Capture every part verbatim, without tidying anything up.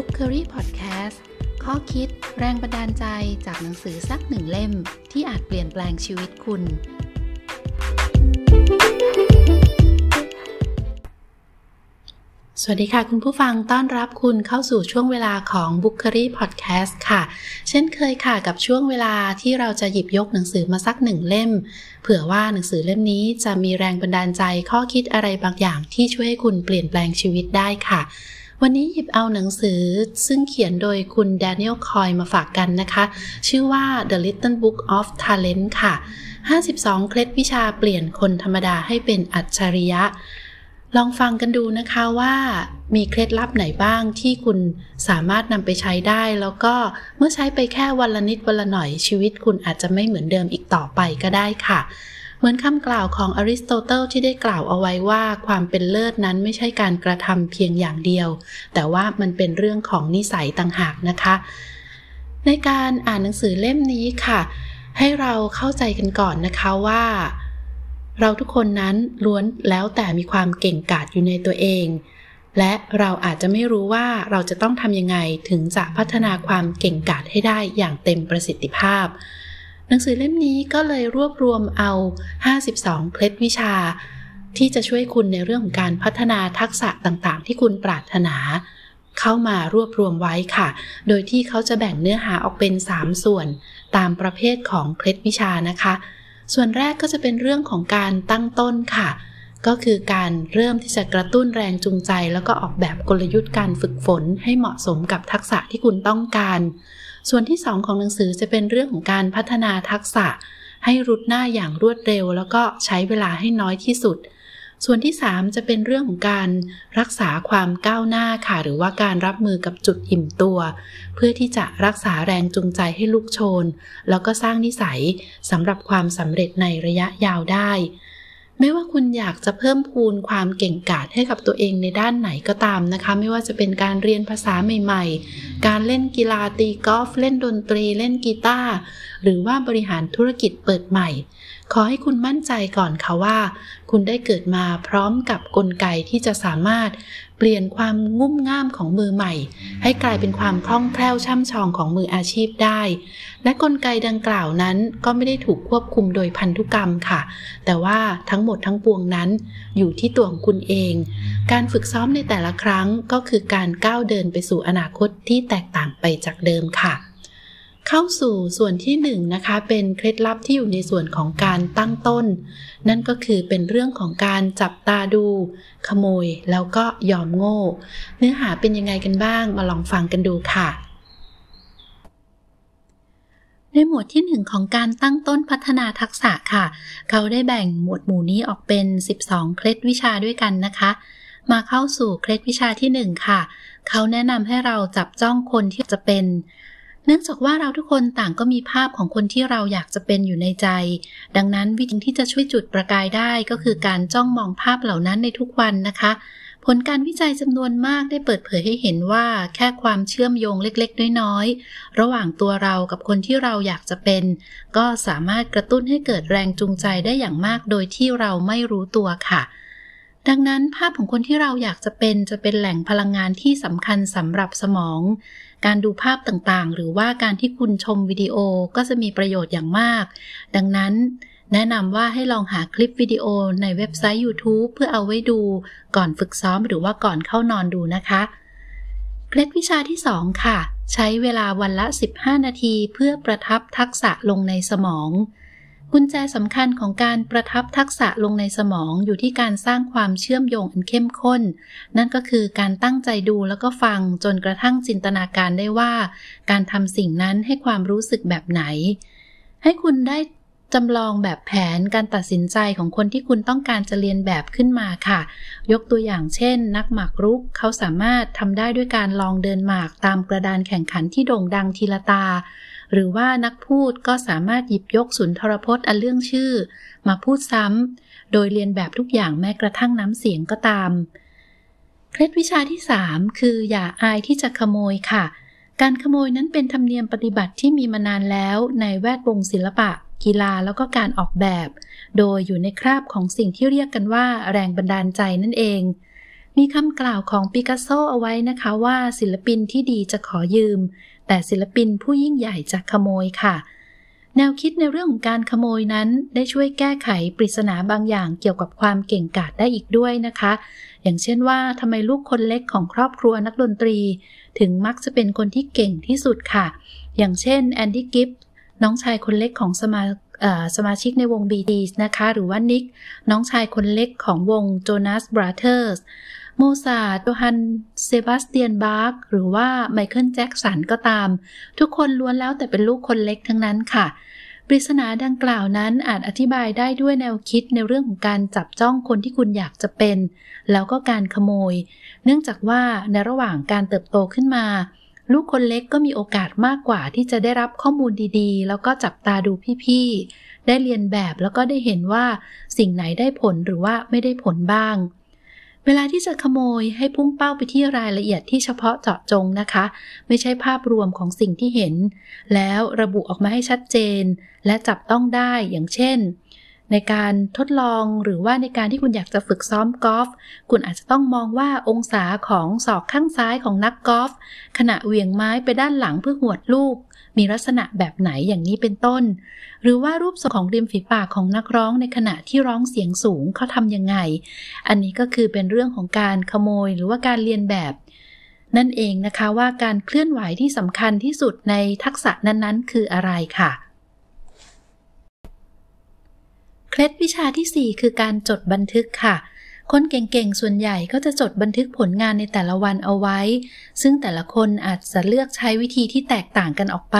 Bookery Podcast ข้อคิดแรงบันดาลใจจากหนังสือสักหนึ่งเล่มที่อาจเปลี่ยนแปลงชีวิตคุณสวัสดีค่ะคุณผู้ฟังต้อนรับคุณเข้าสู่ช่วงเวลาของ Bookery Podcast ค่ะเช่นเคยค่ะกับช่วงเวลาที่เราจะหยิบยกหนังสือมาสักหนึ่งเล่มเผื่อว่าหนังสือเล่มนี้จะมีแรงบันดาลใจข้อคิดอะไรบางอย่างที่ช่วยให้คุณเปลี่ยนแปลงชีวิตได้ค่ะวันนี้หยิบเอาหนังสือซึ่งเขียนโดยคุณแดเนียลคอยมาฝากกันนะคะชื่อว่า The Little Book of Talent ค่ะห้าสิบสองเคล็ดวิชาเปลี่ยนคนธรรมดาให้เป็นอัจฉริยะลองฟังกันดูนะคะว่ามีเคล็ดลับไหนบ้างที่คุณสามารถนำไปใช้ได้แล้วก็เมื่อใช้ไปแค่วันละนิดวันละหน่อยชีวิตคุณอาจจะไม่เหมือนเดิมอีกต่อไปก็ได้ค่ะเหมือนคำกล่าวของอริสโตเติลที่ได้กล่าวเอาไว้ว่าความเป็นเลิศนั้นไม่ใช่การกระทำเพียงอย่างเดียวแต่ว่ามันเป็นเรื่องของนิสัยต่างหากนะคะในการอ่านหนังสือเล่มนี้ค่ะให้เราเข้าใจกันก่อนนะคะว่าเราทุกคนนั้นล้วนแล้วแต่มีความเก่งกาจอยู่ในตัวเองและเราอาจจะไม่รู้ว่าเราจะต้องทำยังไงถึงจะพัฒนาความเก่งกาจให้ได้อย่างเต็มประสิทธิภาพหนังสือเล่มนี้ก็เลยรวบรวมเอาห้าสิบสองเคล็ดวิชาที่จะช่วยคุณในเรื่องของการพัฒนาทักษะต่างๆที่คุณปรารถนาเข้ามารวบรวมไว้ค่ะโดยที่เขาจะแบ่งเนื้อหาออกเป็นสามส่วนตามประเภทของเคล็ดวิชานะคะส่วนแรกก็จะเป็นเรื่องของการตั้งต้นค่ะก็คือการเริ่มที่จะกระตุ้นแรงจูงใจแล้วก็ออกแบบกลยุทธ์การฝึกฝนให้เหมาะสมกับทักษะที่คุณต้องการส่วนที่สองของหนังสือจะเป็นเรื่องของการพัฒนาทักษะให้รุดหน้าอย่างรวดเร็วแล้วก็ใช้เวลาให้น้อยที่สุดส่วนที่สามจะเป็นเรื่องของการรักษาความก้าวหน้าค่ะหรือว่าการรับมือกับจุดอิ่มตัวเพื่อที่จะรักษาแรงจูงใจให้ลุกโชนแล้วก็สร้างนิสัยสำหรับความสำเร็จในระยะยาวได้ไม่ว่าคุณอยากจะเพิ่มพูนความเก่งกาจให้กับตัวเองในด้านไหนก็ตามนะคะไม่ว่าจะเป็นการเรียนภาษาใหม่ๆการเล่นกีฬาตีกอล์ฟเล่นดนตรีเล่นกีตาร์หรือว่าบริหารธุรกิจเปิดใหม่ขอให้คุณมั่นใจก่อนค่ะว่าคุณได้เกิดมาพร้อมกับกลไกที่จะสามารถเปลี่ยนความงุ่มง่ามของมือใหม่ให้กลายเป็นความคล่องแคล่วช่ำชองของมืออาชีพได้และกลไกดังกล่าวนั้นก็ไม่ได้ถูกควบคุมโดยพันธุกรรมค่ะแต่ว่าทั้งหมดทั้งปวงนั้นอยู่ที่ตัวของคุณเองการฝึกซ้อมในแต่ละครั้งก็คือการก้าวเดินไปสู่อนาคตที่แตกต่างไปจากเดิมค่ะเข้าสู่ส่วนที่หนึ่งนะคะเป็นเคล็ดลับที่อยู่ในส่วนของการตั้งต้นนั่นก็คือเป็นเรื่องของการจับตาดูขโมยแล้วก็ยอมโง่เนื้อหาเป็นยังไงกันบ้างมาลองฟังกันดูค่ะในหมวดที่หนึ่งของการตั้งต้นพัฒนาทักษะค่ะเขาได้แบ่งหมวดหมู่นี้ออกเป็นสิบสองเคล็ดวิชาด้วยกันนะคะมาเข้าสู่เคล็ดวิชาที่หนึ่งค่ะเขาแนะนำให้เราจับจ้องคนที่จะเป็นเนื่องจากว่าเราทุกคนต่างก็มีภาพของคนที่เราอยากจะเป็นอยู่ในใจดังนั้นวิธีที่จะช่วยจุดประกายได้ก็คือการจ้องมองภาพเหล่านั้นในทุกวันนะคะผลการวิจัยจำนวนมากได้เปิดเผยให้เห็นว่าแค่ความเชื่อมโยงเล็กๆน้อยๆระหว่างตัวเรากับคนที่เราอยากจะเป็นก็สามารถกระตุ้นให้เกิดแรงจูงใจได้อย่างมากโดยที่เราไม่รู้ตัวค่ะดังนั้นภาพของคนที่เราอยากจะเป็นจะเป็นแหล่งพลังงานที่สำคัญสำหรับสมองการดูภาพต่างๆหรือว่าการที่คุณชมวิดีโอก็จะมีประโยชน์อย่างมากดังนั้นแนะนำว่าให้ลองหาคลิปวิดีโอในเว็บไซต์ YouTube เพื่อเอาไว้ดูก่อนฝึกซ้อมหรือว่าก่อนเข้านอนดูนะคะเคล็ดวิชาที่สองค่ะใช้เวลาวันละสิบห้านาทีเพื่อประทับทักษะลงในสมองกุญแจสำคัญของการประทับทักษะลงในสมองอยู่ที่การสร้างความเชื่อมโยงอันเข้มข้นนั่นก็คือการตั้งใจดูแล้วก็ฟังจนกระทั่งจินตนาการได้ว่าการทำสิ่งนั้นให้ความรู้สึกแบบไหนให้คุณได้จำลองแบบแผนการตัดสินใจของคนที่คุณต้องการจะเรียนแบบขึ้นมาค่ะยกตัวอย่างเช่นนักหมากรุกเขาสามารถทำได้ด้วยการลองเดินหมากตามกระดานแข่งขันที่โด่งดังทีละตาหรือว่านักพูดก็สามารถหยิบยกสุนทรพจน์อันเรื่องชื่อมาพูดซ้ำโดยเรียนแบบทุกอย่างแม้กระทั่งน้ำเสียงก็ตามเคล็ดวิชาที่สามคืออย่าอายที่จะขโมยค่ะการขโมยนั้นเป็นธรรมเนียมปฏิบัติที่มีมานานแล้วในแวดวงศิลปะกีฬาแล้วก็การออกแบบโดยอยู่ในคราบของสิ่งที่เรียกกันว่าแรงบันดาลใจนั่นเอง มีคำกล่าวของปิกัสโซเอาไว้นะคะว่าศิลปินที่ดีจะขอยืมแต่ศิลปินผู้ยิ่งใหญ่จะขโมยค่ะแนวคิดในเรื่องของการขโมยนั้นได้ช่วยแก้ไขปริศนาบางอย่างเกี่ยวกับความเก่งกาจได้อีกด้วยนะคะอย่างเช่นว่าทำไมลูกคนเล็กของครอบครัวนักดนตรีถึงมักจะเป็นคนที่เก่งที่สุดค่ะอย่างเช่นแอนดี้กิฟส์น้องชายคนเล็กของสมาสมาชิกในวง บี ที นะคะหรือว่านิกน้องชายคนเล็กของวง Jonas Brothers โมซาร์ท โยฮันเซบาสเตียนบาร์กหรือว่าไมเคิลแจ็คสันก็ตามทุกคนล้วนแล้วแต่เป็นลูกคนเล็กทั้งนั้นค่ะปริศนาดังกล่าวนั้นอาจอธิบายได้ด้วยแนวคิดในเรื่องของการจับจ้องคนที่คุณอยากจะเป็นแล้วก็การขโมยเนื่องจากว่าในระหว่างการเติบโตขึ้นมาลูกคนเล็กก็มีโอกาสมากกว่าที่จะได้รับข้อมูลดีๆแล้วก็จับตาดูพี่ๆได้เรียนแบบแล้วก็ได้เห็นว่าสิ่งไหนได้ผลหรือว่าไม่ได้ผลบ้างเวลาที่จะขโมยให้พุ่งเป้าไปที่รายละเอียดที่เฉพาะเจาะจงนะคะไม่ใช่ภาพรวมของสิ่งที่เห็นแล้วระบุออกมาให้ชัดเจนและจับต้องได้อย่างเช่นในการทดลองหรือว่าในการที่คุณอยากจะฝึกซ้อมกอล์ฟคุณอาจจะต้องมองว่าองศาของศอกข้างซ้ายของนักกอล์ฟขณะเหวี่ยงไม้ไปด้านหลังเพื่อหวดลูกมีลักษณะแบบไหนอย่างนี้เป็นต้นหรือว่ารูปทรงของริมฝีปากของนักร้องในขณะที่ร้องเสียงสูงเขาทำยังไงอันนี้ก็คือเป็นเรื่องของการขโมยหรือว่าการเรียนแบบนั่นเองนะคะว่าการเคลื่อนไหวที่สำคัญที่สุดในทักษะนั้นๆคืออะไรค่ะเคล็ดวิชาที่สี่คือการจดบันทึกค่ะคนเก่งๆส่วนใหญ่ก็จะจดบันทึกผลงานในแต่ละวันเอาไว้ซึ่งแต่ละคนอาจจะเลือกใช้วิธีที่แตกต่างกันออกไป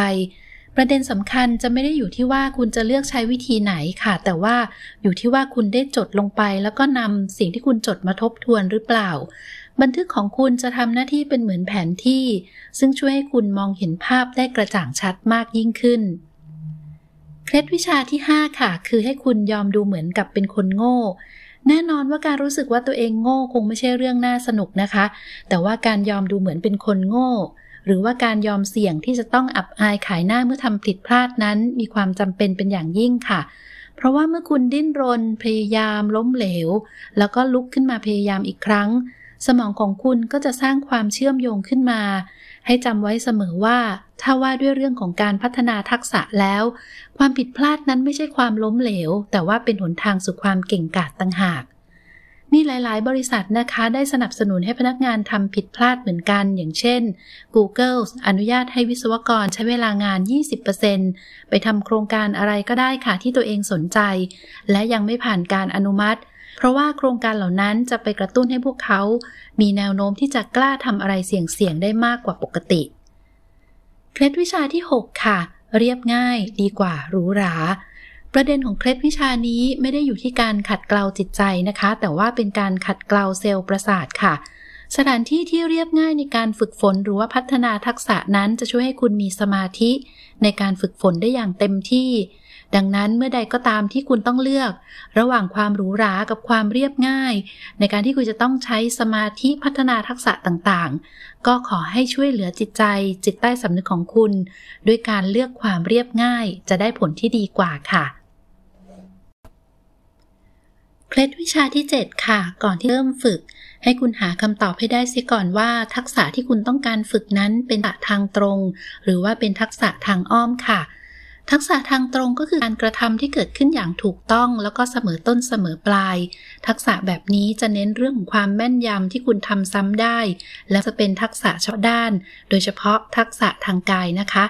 ประเด็นสำคัญจะไม่ได้อยู่ที่ว่าคุณจะเลือกใช้วิธีไหนค่ะแต่ว่าอยู่ที่ว่าคุณได้จดลงไปแล้วก็นำสิ่งที่คุณจดมาทบทวนหรือเปล่าบันทึกของคุณจะทำหน้าที่เป็นเหมือนแผนที่ซึ่งช่วยให้คุณมองเห็นภาพได้กระจ่างชัดมากยิ่งขึ้นเคล็ดวิชาที่ห้าค่ะคือให้คุณยอมดูเหมือนกับเป็นคนโง่แน่นอนว่าการรู้สึกว่าตัวเองโง่คงไม่ใช่เรื่องน่าสนุกนะคะแต่ว่าการยอมดูเหมือนเป็นคนโง่หรือว่าการยอมเสี่ยงที่จะต้องอับอายขายหน้าเมื่อทำผิดพลาดนั้นมีความจำเป็นเป็นอย่างยิ่งค่ะเพราะว่าเมื่อคุณดิ้นรนพยายามล้มเหลวแล้วก็ลุกขึ้นมาพยายามอีกครั้งสมองของคุณก็จะสร้างความเชื่อมโยงขึ้นมาให้จำไว้เสมอว่าถ้าว่าด้วยเรื่องของการพัฒนาทักษะแล้วความผิดพลาดนั้นไม่ใช่ความล้มเหลวแต่ว่าเป็นหนทางสู่ความเก่งกาจต่างหากมีหลายๆบริษัทนะคะได้สนับสนุนให้พนักงานทำผิดพลาดเหมือนกันอย่างเช่น Google อนุญาตให้วิศวกรใช้เวลางาน ยี่สิบเปอร์เซ็นต์ ไปทำโครงการอะไรก็ได้ค่ะที่ตัวเองสนใจและยังไม่ผ่านการอนุมัติเพราะว่าโครงการเหล่านั้นจะไปกระตุ้นให้พวกเขามีแนวโน้มที่จะกล้าทำอะไรเสี่ยงๆได้มากกว่าปกติเคล็ดวิชาที่หกค่ะเรียบง่ายดีกว่าหรูหราประเด็นของเคล็ดวิชานี้ไม่ได้อยู่ที่การขัดเกลาจิตใจนะคะแต่ว่าเป็นการขัดเกลาเซลล์ประสาทค่ะสถานที่ที่เรียบง่ายในการฝึกฝนหรือว่าพัฒนาทักษะนั้นจะช่วยให้คุณมีสมาธิในการฝึกฝนได้อย่างเต็มที่ดังนั้นเมื่อใดก็ตามที่คุณต้องเลือกระหว่างความหรูหรากับความเรียบง่ายในการที่คุณจะต้องใช้สมาธิพัฒนาทักษะต่างๆก็ขอให้ช่วยเหลือจิตใจจิตใต้สำนึกของคุณด้วยการเลือกความเรียบง่ายจะได้ผลที่ดีกว่าค่ะเคล็ดวิชาที่เจ็ดค่ะก่อนที่เริ่มฝึกให้คุณหาคำตอบให้ได้เสียก่อนว่าทักษะที่คุณต้องการฝึกนั้นเป็นทางตรงหรือว่าเป็นทักษะทางอ้อมค่ะทักษะทางตรงก็คือการกระทำที่เกิดขึ้นอย่างถูกต้องแล้วก็เสมอต้นเสมอปลายทักษะแบบนี้จะเน้นเรื่องของความแม่นยำที่คุณทำซ้ำได้และจะเป็นทักษะเฉพาะด้านโดยเฉพาะทักษะทางกายนะคะ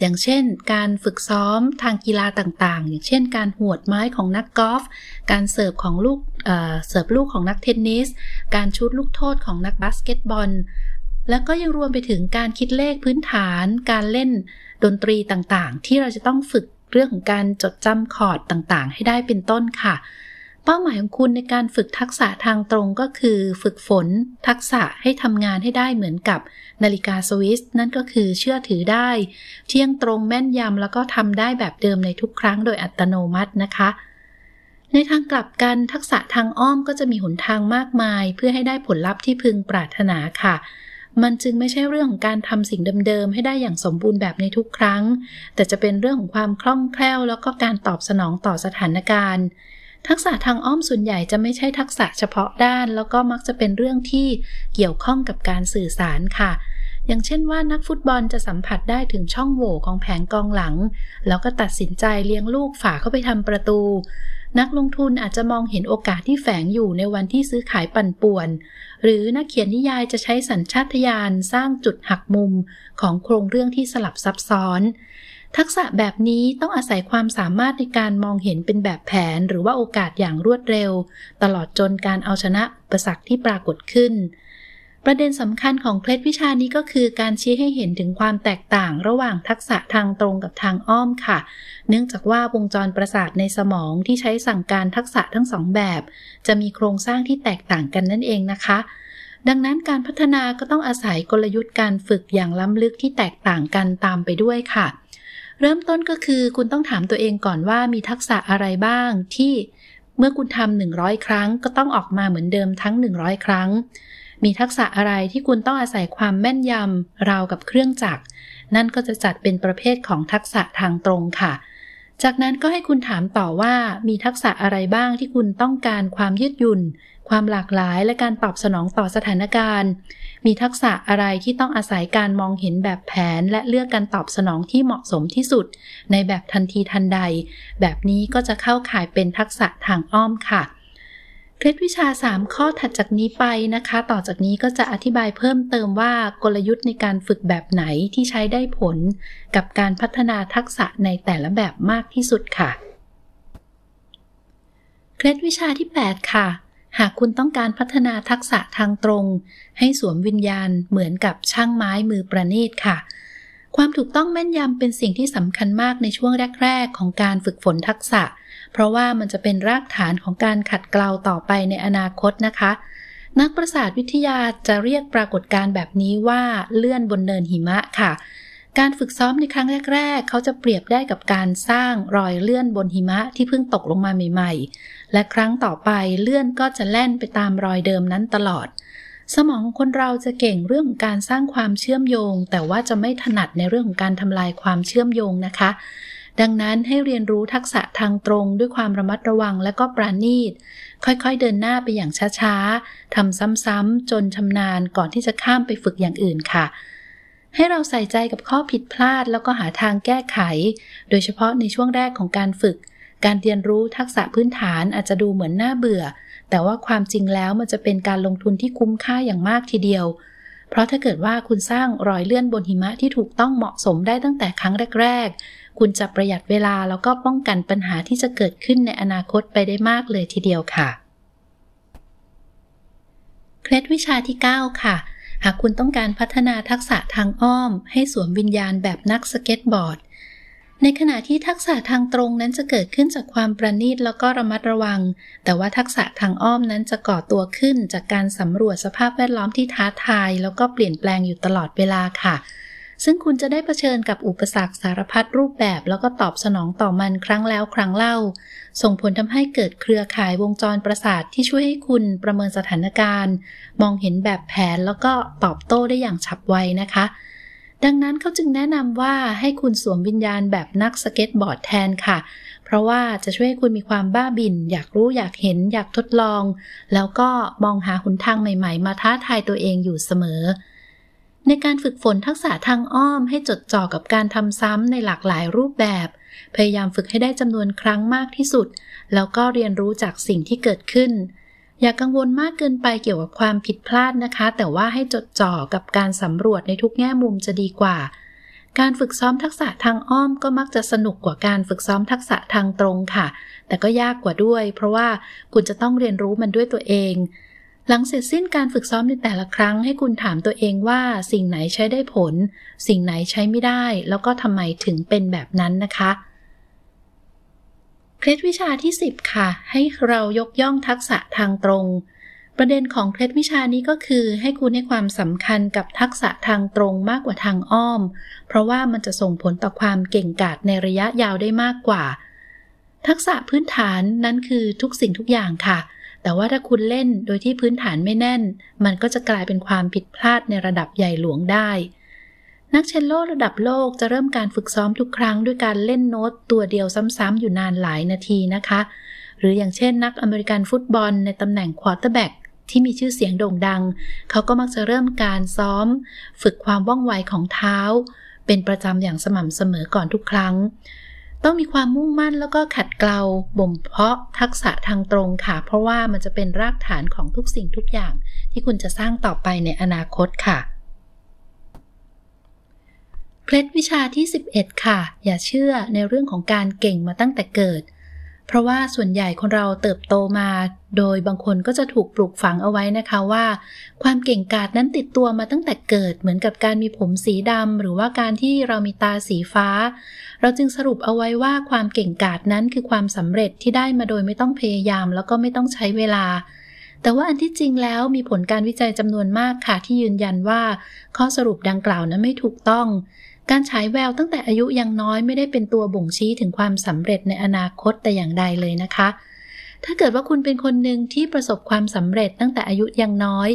อย่างเช่นการฝึกซ้อมทางกีฬาต่างๆอย่างเช่นการหวดไม้ของนักกอล์ฟการเสิร์ฟของลูกเอ่อเสิร์ฟลูกของนักเทนนิสการชูตลูกโทษของนักบาสเกตบอลแล้วก็ยังรวมไปถึงการคิดเลขพื้นฐานการเล่นดนตรีต่างๆที่เราจะต้องฝึกเรื่องของการจดจำคอร์ดต่างๆให้ได้เป็นต้นค่ะเป้าหมายของคุณในการฝึกทักษะทางตรงก็คือฝึกฝนทักษะให้ทำงานให้ได้เหมือนกับนาฬิกาสวิสนั่นก็คือเชื่อถือได้เที่ยงตรงแม่นยำแล้วก็ทำได้แบบเดิมในทุกครั้งโดยอัตโนมัตินะคะในทางกลับกันทักษะทางอ้อมก็จะมีหนทางมากมายเพื่อให้ได้ผลลัพธ์ที่พึงปรารถนาค่ะมันจึงไม่ใช่เรื่องของการทำสิ่งเดิมๆให้ได้อย่างสมบูรณ์แบบในทุกครั้งแต่จะเป็นเรื่องของความคล่องแคล่วแล้วก็การตอบสนองต่อสถานการณ์ ทักษะทางอ้อมส่วนใหญ่จะไม่ใช่ทักษะเฉพาะด้านแล้วก็มักจะเป็นเรื่องที่เกี่ยวข้องกับการสื่อสารค่ะอย่างเช่นว่านักฟุตบอลจะสัมผัสได้ถึงช่องโหว่ของแผงกองหลังแล้วก็ตัดสินใจเลี้ยงลูกฝ่าเข้าไปทำประตูนักลงทุนอาจจะมองเห็นโอกาสที่แฝงอยู่ในวันที่ซื้อขายปั่นป่วนหรือนักเขียนนิยายจะใช้สัญชาตญาณสร้างจุดหักมุมของโครงเรื่องที่สลับซับซ้อนทักษะแบบนี้ต้องอาศัยความสามารถในการมองเห็นเป็นแบบแผนหรือว่าโอกาสอย่างรวดเร็วตลอดจนการเอาชนะอุปสรรคที่ปรากฏขึ้นประเด็นสำคัญของเคล็ดวิชานี้ก็คือการชี้ให้เห็นถึงความแตกต่างระหว่างทักษะทางตรงกับทางอ้อมค่ะเนื่องจากว่าวงจรประสาทในสมองที่ใช้สั่งการทักษะทั้งสองแบบจะมีโครงสร้างที่แตกต่างกันนั่นเองนะคะดังนั้นการพัฒนาก็ต้องอาศัยกลยุทธ์การฝึกอย่างล้ำลึกที่แตกต่างกันตามไปด้วยค่ะเริ่มต้นก็คือคุณต้องถามตัวเองก่อนว่ามีทักษะอะไรบ้างที่เมื่อคุณทำหนึ่งร้อยครั้งก็ต้องออกมาเหมือนเดิมทั้งหนึ่งร้อยครั้งมีทักษะอะไรที่คุณต้องอาศัยความแม่นยำราวกับเครื่องจักรนั่นก็จะจัดเป็นประเภทของทักษะทางตรงค่ะจากนั้นก็ให้คุณถามต่อว่ามีทักษะอะไรบ้างที่คุณต้องการความยืดหยุ่นความหลากหลายและการตอบสนองต่อสถานการณ์มีทักษะอะไรที่ต้องอาศัยการมองเห็นแบบแผนและเลือกการตอบสนองที่เหมาะสมที่สุดในแบบทันทีทันใดแบบนี้ก็จะเข้าข่ายเป็นทักษะทางอ้อมค่ะเคล็ดวิชาสามข้อถัดจากนี้ไปนะคะต่อจากนี้ก็จะอธิบายเพิ่มเติมว่ากลยุทธ์ในการฝึกแบบไหนที่ใช้ได้ผลกับการพัฒนาทักษะในแต่ละแบบมากที่สุดค่ะเคล็ดวิชาที่แปดค่ะหากคุณต้องการพัฒนาทักษะทางตรงให้สวมวิญญาณเหมือนกับช่างไม้มือประณีตค่ะความถูกต้องแม่นยำเป็นสิ่งที่สำคัญมากในช่วงแรกๆของการฝึกฝนทักษะเพราะว่ามันจะเป็นรากฐานของการขัดเกลาต่อไปในอนาคตนะคะนักประสาทวิทยาจะเรียกปรากฏการณ์แบบนี้ว่าเลื่อนบนเนินหิมะค่ะการฝึกซ้อมในครั้งแรกๆเขาจะเปรียบได้กับการสร้างรอยเลื่อนบนหิมะที่เพิ่งตกลงมาใหม่ๆและครั้งต่อไปเลื่อนก็จะแล่นไปตามรอยเดิมนั้นตลอดสมองคนเราจะเก่งเรื่องการสร้างความเชื่อมโยงแต่ว่าจะไม่ถนัดในเรื่องของการทำลายความเชื่อมโยงนะคะดังนั้นให้เรียนรู้ทักษะทางตรงด้วยความระมัดระวังและก็ประณีตค่อยๆเดินหน้าไปอย่างช้าๆทำซ้ำๆจนชำนาญก่อนที่จะข้ามไปฝึกอย่างอื่นค่ะให้เราใส่ใจกับข้อผิดพลาดแล้วก็หาทางแก้ไขโดยเฉพาะในช่วงแรกของการฝึกการเรียนรู้ทักษะพื้นฐานอาจจะดูเหมือนน่าเบื่อแต่ว่าความจริงแล้วมันจะเป็นการลงทุนที่คุ้มค่าอย่างมากทีเดียวเพราะถ้าเกิดว่าคุณสร้างรอยเลื่อนบนหิมะที่ถูกต้องเหมาะสมได้ตั้งแต่ครั้งแรกๆคุณจะประหยัดเวลาแล้วก็ป้องกันปัญหาที่จะเกิดขึ้นในอนาคตไปได้มากเลยทีเดียวค่ะเคล็ดวิชาที่เก้าค่ะหากคุณต้องการพัฒนาทักษะทางอ้อมให้สวมวิญญาณแบบนักสเก็ตบอร์ดในขณะที่ทักษะทางตรงนั้นจะเกิดขึ้นจากความประณีตแล้วก็ระมัดระวังแต่ว่าทักษะทางอ้อมนั้นจะก่อตัวขึ้นจากการสำรวจสภาพแวดล้อมที่ท้าทายแล้วก็เปลี่ยนแปลงอยู่ตลอดเวลาค่ะซึ่งคุณจะได้เผชิญกับอุปสรรคสารพัดรูปแบบแล้วก็ตอบสนองต่อมันครั้งแล้วครั้งเล่าส่งผลทำให้เกิดเครือข่ายวงจรประสาทที่ช่วยให้คุณประเมินสถานการณ์มองเห็นแบบแผนแล้วก็ตอบโต้ได้อย่างฉับไวนะคะดังนั้นเขาจึงแนะนำว่าให้คุณสวมวิญญาณแบบนักสเก็ตบอร์ดแทนค่ะเพราะว่าจะช่วยให้คุณมีความบ้าบิ่นอยากรู้อยากเห็นอยากทดลองแล้วก็มองหาหนทางใหม่ๆมาท้าทายตัวเองอยู่เสมอในการฝึกฝนทักษะทางอ้อมให้จดจ่อกับการทำซ้ำในหลากหลายรูปแบบพยายามฝึกให้ได้จำนวนครั้งมากที่สุดแล้วก็เรียนรู้จากสิ่งที่เกิดขึ้นอย่ากังวลมากเกินไปเกี่ยวกับความผิดพลาดนะคะแต่ว่าให้จดจ่อกับการสำรวจในทุกแง่มุมจะดีกว่าการฝึกซ้อมทักษะทางอ้อมก็มักจะสนุกกว่าการฝึกซ้อมทักษะทางตรงค่ะแต่ก็ยากกว่าด้วยเพราะว่าคุณจะต้องเรียนรู้มันด้วยตัวเองหลังเสร็จสิ้นการฝึกซ้อมในแต่ละครั้งให้คุณถามตัวเองว่าสิ่งไหนใช้ได้ผลสิ่งไหนใช้ไม่ได้แล้วก็ทำไมถึงเป็นแบบนั้นนะคะเคล็ดวิชาที่สิบค่ะให้เรายกย่องทักษะทางตรงประเด็นของเคล็ดวิชานี้ก็คือให้คุณให้ความสำคัญกับทักษะทางตรงมากกว่าทางอ้อมเพราะว่ามันจะส่งผลต่อความเก่งกาจในระยะยาวได้มากกว่าทักษะพื้นฐานนั้นคือทุกสิ่งทุกอย่างค่ะแต่ว่าถ้าคุณเล่นโดยที่พื้นฐานไม่แน่นมันก็จะกลายเป็นความผิดพลาดในระดับใหญ่หลวงได้นักเชลโลระดับโลกจะเริ่มการฝึกซ้อมทุกครั้งด้วยการเล่นโน้ตตัวเดียวซ้ำๆอยู่นานหลายนาทีนะคะห รืออย่างเช่นนักอเมริกันฟุตบอลในตำแหน่งควอเตอร์แบ็กที่มีชื่อเสียงโด่งดังเขาก็มักจะเริ่มการซ้อมฝึกความว่องไวของเท้าเป็นประจำอย่างสม่ำเสมอก่อนทุกครั้งต้องมีความมุ่งมั่นแล้วก็ขัดเกลาบ่มเพาะทักษะทางตรงค่ะเพราะว่ามันจะเป็นรากฐานของทุกสิ่งทุกอย่างที่คุณจะสร้างต่อไปในอนาคตค่ะเคล็ดวิชาที่สิบเอ็ดค่ะอย่าเชื่อในเรื่องของการเก่งมาตั้งแต่เกิดเพราะว่าส่วนใหญ่คนเราเติบโตมาโดยบางคนก็จะถูกปลูกฝังเอาไว้นะคะว่าความเก่งกาจนั้นติดตัวมาตั้งแต่เกิดเหมือนกับการมีผมสีดำหรือว่าการที่เรามีตาสีฟ้าเราจึงสรุปเอาไว้ว่าความเก่งกาจนั้นคือความสำเร็จที่ได้มาโดยไม่ต้องพยายามแล้วก็ไม่ต้องใช้เวลาแต่ว่าอันที่จริงแล้วมีผลการวิจัยจำนวนมากค่ะที่ยืนยันว่าข้อสรุปดังกล่าวนั้นไม่ถูกต้องการฉายแววตั้งแต่อายุยังน้อยไม่ได้เป็นตัวบ่งชี้ถึงความสำเร็จในอนาคตแต่อย่างใดเลยนะคะถ้าเกิดว่าคุณเป็นคนหนึ่งที่ประสบความสำเร็จตั้งแต่อายุยังน้อย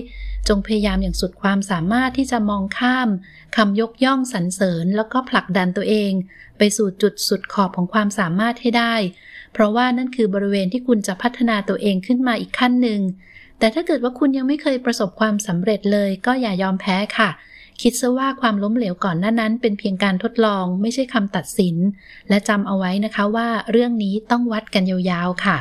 จงพยายามอย่างสุดความสามารถที่จะมองข้ามคำยกย่องสรรเสริญแล้วก็ผลักดันตัวเองไปสู่จุดสุดขอบของความสามารถให้ได้เพราะว่านั่นคือบริเวณที่คุณจะพัฒนาตัวเองขึ้นมาอีกขั้นหนึ่งแต่ถ้าเกิดว่าคุณยังไม่เคยประสบความสำเร็จเลยก็อย่ายอมแพ้ค่ะคิดซะว่าความล้มเหลวก่อนหน้านั้นเป็นเพียงการทดลองไม่ใช่คำตัดสินและจำเอาไว้นะคะว่าเรื่องนี้ต้องวัดกันยาวๆค่ะ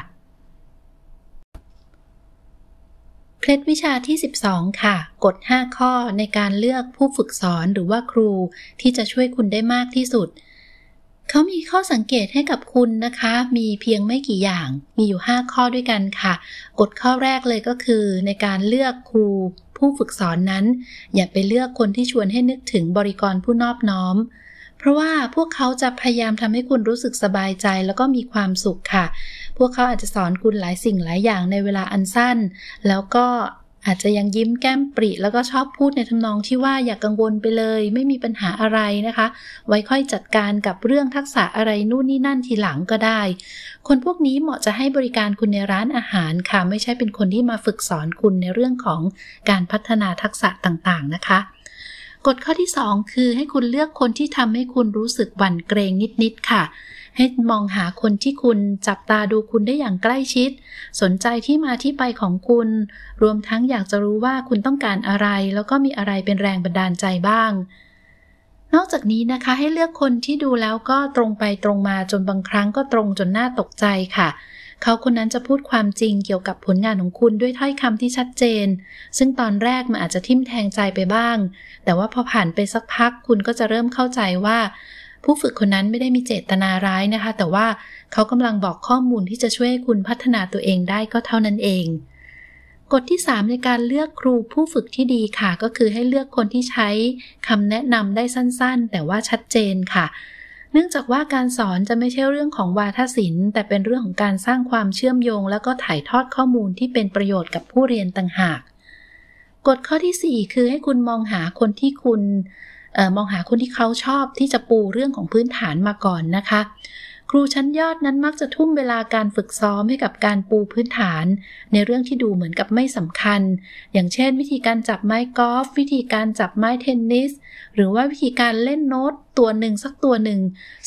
เคล็ดวิชาที่สิบสองค่ะกฎห้าข้อในการเลือกผู้ฝึกสอนหรือว่าครูที่จะช่วยคุณได้มากที่สุดเขามีข้อสังเกตให้กับคุณนะคะมีเพียงไม่กี่อย่างมีอยู่ห้าข้อด้วยกันค่ะกฎข้อแรกเลยก็คือในการเลือกครูผู้ฝึกสอนนั้นอย่าไปเลือกคนที่ชวนให้นึกถึงบริกรผู้นอบน้อมเพราะว่าพวกเขาจะพยายามทำให้คุณรู้สึกสบายใจแล้วก็มีความสุขค่ะพวกเขาอาจจะสอนคุณหลายสิ่งหลายอย่างในเวลาอันสั้นแล้วก็อาจจะยังยิ้มแก้มปริแล้วก็ชอบพูดในทำนองที่ว่าอย่ากังวลไปเลยไม่มีปัญหาอะไรนะคะไว้ค่อยจัดการกับเรื่องทักษะอะไรนู่นนี่นั่นทีหลังก็ได้คนพวกนี้เหมาะจะให้บริการคุณในร้านอาหารค่ะไม่ใช่เป็นคนที่มาฝึกสอนคุณในเรื่องของการพัฒนาทักษะต่างๆนะคะกฎข้อที่สองคือให้คุณเลือกคนที่ทำให้คุณรู้สึกหวั่นเกรงนิดๆค่ะให้มองหาคนที่คุณจับตาดูคุณได้อย่างใกล้ชิดสนใจที่มาที่ไปของคุณรวมทั้งอยากจะรู้ว่าคุณต้องการอะไรแล้วก็มีอะไรเป็นแรงบันดาลใจบ้างนอกจากนี้นะคะให้เลือกคนที่ดูแล้วก็ตรงไปตรงมาจนบางครั้งก็ตรงจนน่าตกใจค่ะเขาคนนั้นจะพูดความจริงเกี่ยวกับผลงานของคุณด้วยถ้อยคำที่ชัดเจนซึ่งตอนแรกมันอาจจะทิ่มแทงใจไปบ้างแต่ว่าพอผ่านไปสักพักคุณก็จะเริ่มเข้าใจว่าผู้ฝึกคนนั้นไม่ได้มีเจตนาร้ายนะคะแต่ว่าเขากำลังบอกข้อมูลที่จะช่วยให้คุณพัฒนาตัวเองได้ก็เท่านั้นเองกฎที่สามในการเลือกครูผู้ฝึกที่ดีค่ะก็คือให้เลือกคนที่ใช้คำแนะนำได้สั้นๆแต่ว่าชัดเจนค่ะเนื่องจากว่าการสอนจะไม่ใช่เรื่องของวาทศิลป์แต่เป็นเรื่องของการสร้างความเชื่อมโยงแล้วก็ถ่ายทอดข้อมูลที่เป็นประโยชน์กับผู้เรียนต่างหากกฎข้อที่สี่คือให้คุณมองหาคนที่คุณเอ่อมองหาคนที่เขาชอบที่จะปูเรื่องของพื้นฐานมาก่อนนะคะครูชั้นยอดนั้นมักจะทุ่มเวลาการฝึกซ้อมให้กับการปูพื้นฐานในเรื่องที่ดูเหมือนกับไม่สำคัญอย่างเช่นวิธีการจับไม้กอล์ฟวิธีการจับไม้เทนนิสหรือว่าวิธีการเล่นโน้ตตัวหนึ่งสักตัวหนึ่ง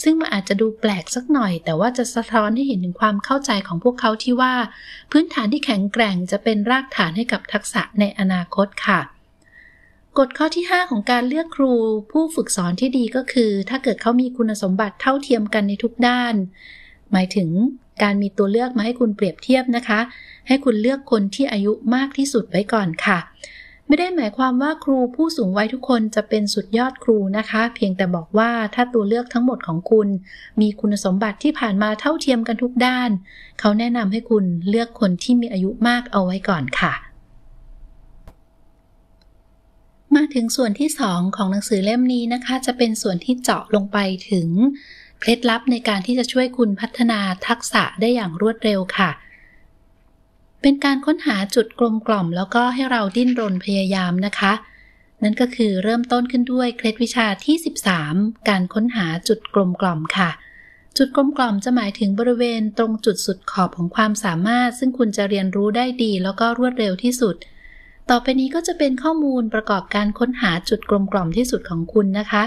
ซึ่งมันอาจจะดูแปลกสักหน่อยแต่ว่าจะสะท้อนให้เห็นถึงความเข้าใจของพวกเขาที่ว่าพื้นฐานที่แข็งแกร่งจะเป็นรากฐานให้กับทักษะในอนาคตค่ะกฎข้อที่ห้าของการเลือกครูผู้ฝึกสอนที่ดีก็คือถ้าเกิดเขามีคุณสมบัติเท่าเทียมกันในทุกด้านหมายถึงการมีตัวเลือกมาให้คุณเปรียบเทียบนะคะให้คุณเลือกคนที่อายุมากที่สุดไว้ก่อนค่ะไม่ได้หมายความว่าครูผู้สูงวัยทุกคนจะเป็นสุดยอดครูนะคะเพียงแต่บอกว่าถ้าตัวเลือกทั้งหมดของคุณมีคุณสมบัติที่ผ่านมาเท่าเทียมกันทุกด้านเขาแนะนำให้คุณเลือกคนที่มีอายุมากเอาไว้ก่อนค่ะมาถึงส่วนที่สองของหนังสือเล่มนี้นะคะจะเป็นส่วนที่เจาะลงไปถึงเคล็ดลับในการที่จะช่วยคุณพัฒนาทักษะได้อย่างรวดเร็วค่ะเป็นการค้นหาจุดกลมกล่อมแล้วก็ให้เราดิ้นรนพยายามนะคะนั่นก็คือเริ่มต้นขึ้นด้วยเคล็ดวิชาที่สิบสามการค้นหาจุดกลมกล่อมค่ะจุดกลมกล่อมจะหมายถึงบริเวณตรงจุดสุดขอบของความสามารถซึ่งคุณจะเรียนรู้ได้ดีแล้วก็รวดเร็วที่สุดต่อไปนี้ก็จะเป็นข้อมูลประกอบการค้นหาจุดกลมกล่อมที่สุดของคุณนะคะ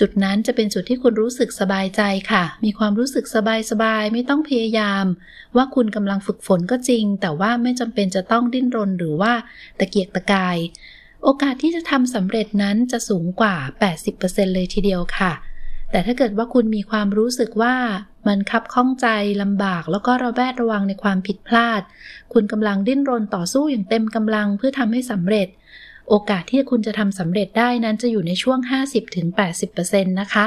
จุดนั้นจะเป็นจุดที่คุณรู้สึกสบายใจค่ะมีความรู้สึกสบายสบายไม่ต้องพยายามว่าคุณกำลังฝึกฝนก็จริงแต่ว่าไม่จำเป็นจะต้องดิ้นรนหรือว่าตะเกียกตะกายโอกาสที่จะทำสำเร็จนั้นจะสูงกว่า แปดสิบเปอร์เซ็นต์ เลยทีเดียวค่ะแต่ถ้าเกิดว่าคุณมีความรู้สึกว่ามันคับข้องใจลำบากแล้วก็ระแวดระวังในความผิดพลาดคุณกำลังดิ้นรนต่อสู้อย่างเต็มกำลังเพื่อทำให้สำเร็จโอกาสที่คุณจะทำสำเร็จได้นั้นจะอยู่ในช่วง ห้าสิบถึงแปดสิบเปอร์เซ็นต์ นะคะ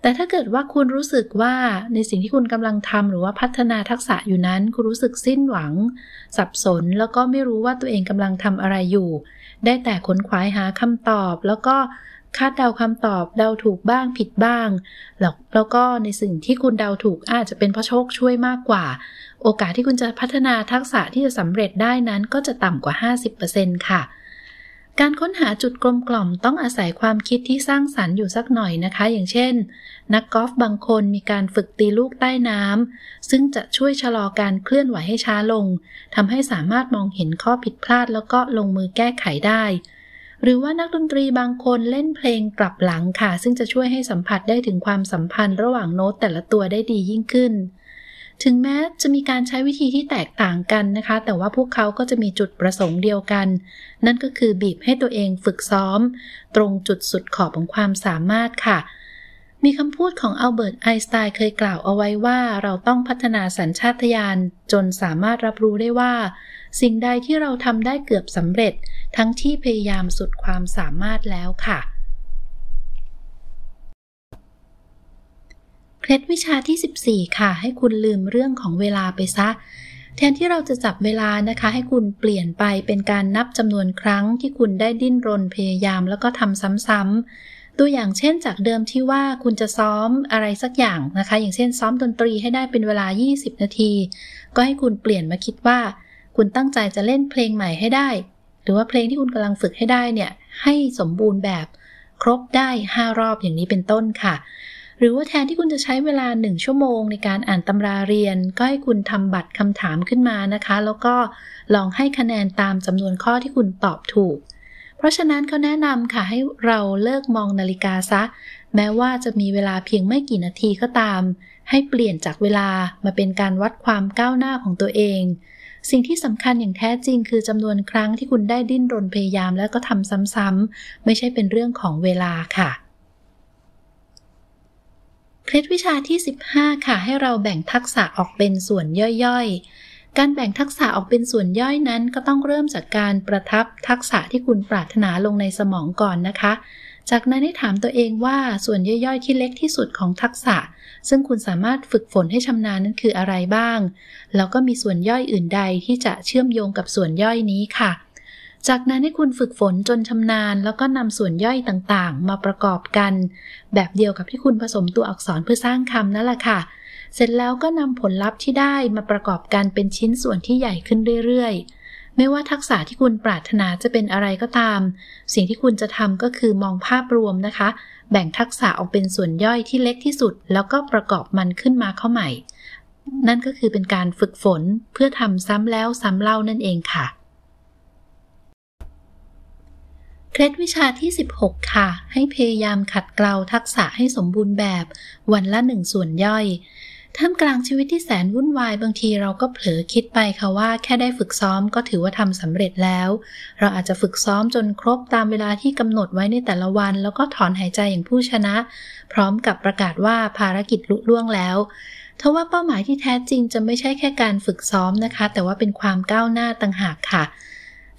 แต่ถ้าเกิดว่าคุณรู้สึกว่าในสิ่งที่คุณกำลังทำหรือว่าพัฒนาทักษะอยู่นั้นคุณรู้สึกสิ้นหวังสับสนแล้วก็ไม่รู้ว่าตัวเองกำลังทำอะไรอยู่ได้แต่ค้นคว้าหาคำตอบแล้วก็คาดเดาคำตอบเดาถูกบ้างผิดบ้างแล้วแล้วก็ในสิ่งที่คุณเดาถูกอาจจะเป็นเพราะโชคช่วยมากกว่าโอกาสที่คุณจะพัฒนาทักษะที่จะสำเร็จได้นั้นก็จะต่ำกว่า ห้าสิบเปอร์เซ็นต์ ค่ะการค้นหาจุดกลมกล่อมต้องอาศัยความคิดที่สร้างสรรค์อยู่สักหน่อยนะคะอย่างเช่นนักกอล์ฟบางคนมีการฝึกตีลูกใต้น้ำซึ่งจะช่วยชะลอการเคลื่อนไหวให้ช้าลงทำให้สามารถมองเห็นข้อผิดพลาดแล้วก็ลงมือแก้ไขได้หรือว่านักดนตรีบางคนเล่นเพลงกลับหลังค่ะซึ่งจะช่วยให้สัมผัสได้ถึงความสัมพันธ์ระหว่างโน้ตแต่ละตัวได้ดียิ่งขึ้นถึงแม้จะมีการใช้วิธีที่แตกต่างกันนะคะแต่ว่าพวกเขาก็จะมีจุดประสงค์เดียวกันนั่นก็คือบีบให้ตัวเองฝึกซ้อมตรงจุดสุดขอบของความสามารถค่ะมีคำพูดของอัลเบิร์ตไอน์สไตน์เคยกล่าวเอาไว้ว่าเราต้องพัฒนาสัญชาตญาณจนสามารถรับรู้ได้ว่าสิ่งใดที่เราทำได้เกือบสำเร็จทั้งที่พยายามสุดความสามารถแล้วค่ะเคล็ดวิชาที่สิบสี่ค่ะให้คุณลืมเรื่องของเวลาไปซะแทนที่เราจะจับเวลานะคะให้คุณเปลี่ยนไปเป็นการนับจำนวนครั้งที่คุณได้ดิ้นรนพยายามแล้วก็ทำซ้ำๆตัวอย่างเช่นจากเดิมที่ว่าคุณจะซ้อมอะไรสักอย่างนะคะอย่างเช่นซ้อมดนตรีให้ได้เป็นเวลายี่สิบนาทีก็ให้คุณเปลี่ยนมาคิดว่าคุณตั้งใจจะเล่นเพลงใหม่ให้ได้หรือว่าเพลงที่คุณกำลังฝึกให้ได้เนี่ยให้สมบูรณ์แบบครบได้ห้ารอบอย่างนี้เป็นต้นค่ะหรือว่าแทนที่คุณจะใช้เวลาหนึ่งชั่วโมงในการอ่านตำราเรียนก็ให้คุณทำบัตรคำถามขึ้นมานะคะแล้วก็ลองให้คะแนนตามจำนวนข้อที่คุณตอบถูกเพราะฉะนั้นเขาแนะนำค่ะให้เราเลิกมองนาฬิกาซะแม้ว่าจะมีเวลาเพียงไม่กี่นาทีก็ตามให้เปลี่ยนจากเวลามาเป็นการวัดความก้าวหน้าของตัวเองสิ่งที่สำคัญอย่างแท้จริงคือจำนวนครั้งที่คุณได้ดิ้นรนพยายามแล้วก็ทำซ้ำๆไม่ใช่เป็นเรื่องของเวลาค่ะเคล็ดวิชาที่สิบห้าค่ะให้เราแบ่งทักษะออกเป็นส่วนย่อยๆการแบ่งทักษะออกเป็นส่วนย่อยนั้นก็ต้องเริ่มจากการประทับทักษะที่คุณปรารถนาลงในสมองก่อนนะคะจากนั้นให้ถามตัวเองว่าส่วนย่อยๆที่เล็กที่สุดของทักษะซึ่งคุณสามารถฝึกฝนให้ชำนาญนั้นคืออะไรบ้างแล้วก็มีส่วนย่อยอื่นใดที่จะเชื่อมโยงกับส่วนย่อยนี้ค่ะจากนั้นให้คุณฝึกฝนจนชำนาญแล้วก็นำส่วนย่อยต่างๆมาประกอบกันแบบเดียวกับที่คุณผสมตัวอักษรเพื่อสร้างคำนั่นแหละค่ะเสร็จแล้วก็นำผลลัพธ์ที่ได้มาประกอบกันเป็นชิ้นส่วนที่ใหญ่ขึ้นเรื่อยๆไม่ว่าทักษะที่คุณปรารถนาจะเป็นอะไรก็ตามสิ่งที่คุณจะทำก็คือมองภาพรวมนะคะแบ่งทักษะออกเป็นส่วนย่อยที่เล็กที่สุดแล้วก็ประกอบมันขึ้นมาเข้าใหม่นั่นก็คือเป็นการฝึกฝนเพื่อทำซ้ำแล้วซ้ำเล่านั่นเองค่ะเคล็ดวิชาที่สิบหกค่ะให้พยายามขัดเกลาทักษะให้สมบูรณ์แบบวันละหนึ่งส่วนย่อยท่ามกลางชีวิตที่แสนวุ่นวายบางทีเราก็เผลอคิดไปค่ะว่าแค่ได้ฝึกซ้อมก็ถือว่าทำสำเร็จแล้วเราอาจจะฝึกซ้อมจนครบตามเวลาที่กำหนดไว้ในแต่ละวันแล้วก็ถอนหายใจอย่างผู้ชนะพร้อมกับประกาศว่าภารกิจลุล่วงแล้วทว่าเป้าหมายที่แท้จริงจะไม่ใช่แค่การฝึกซ้อมนะคะแต่ว่าเป็นความก้าวหน้าต่างหากค่ะ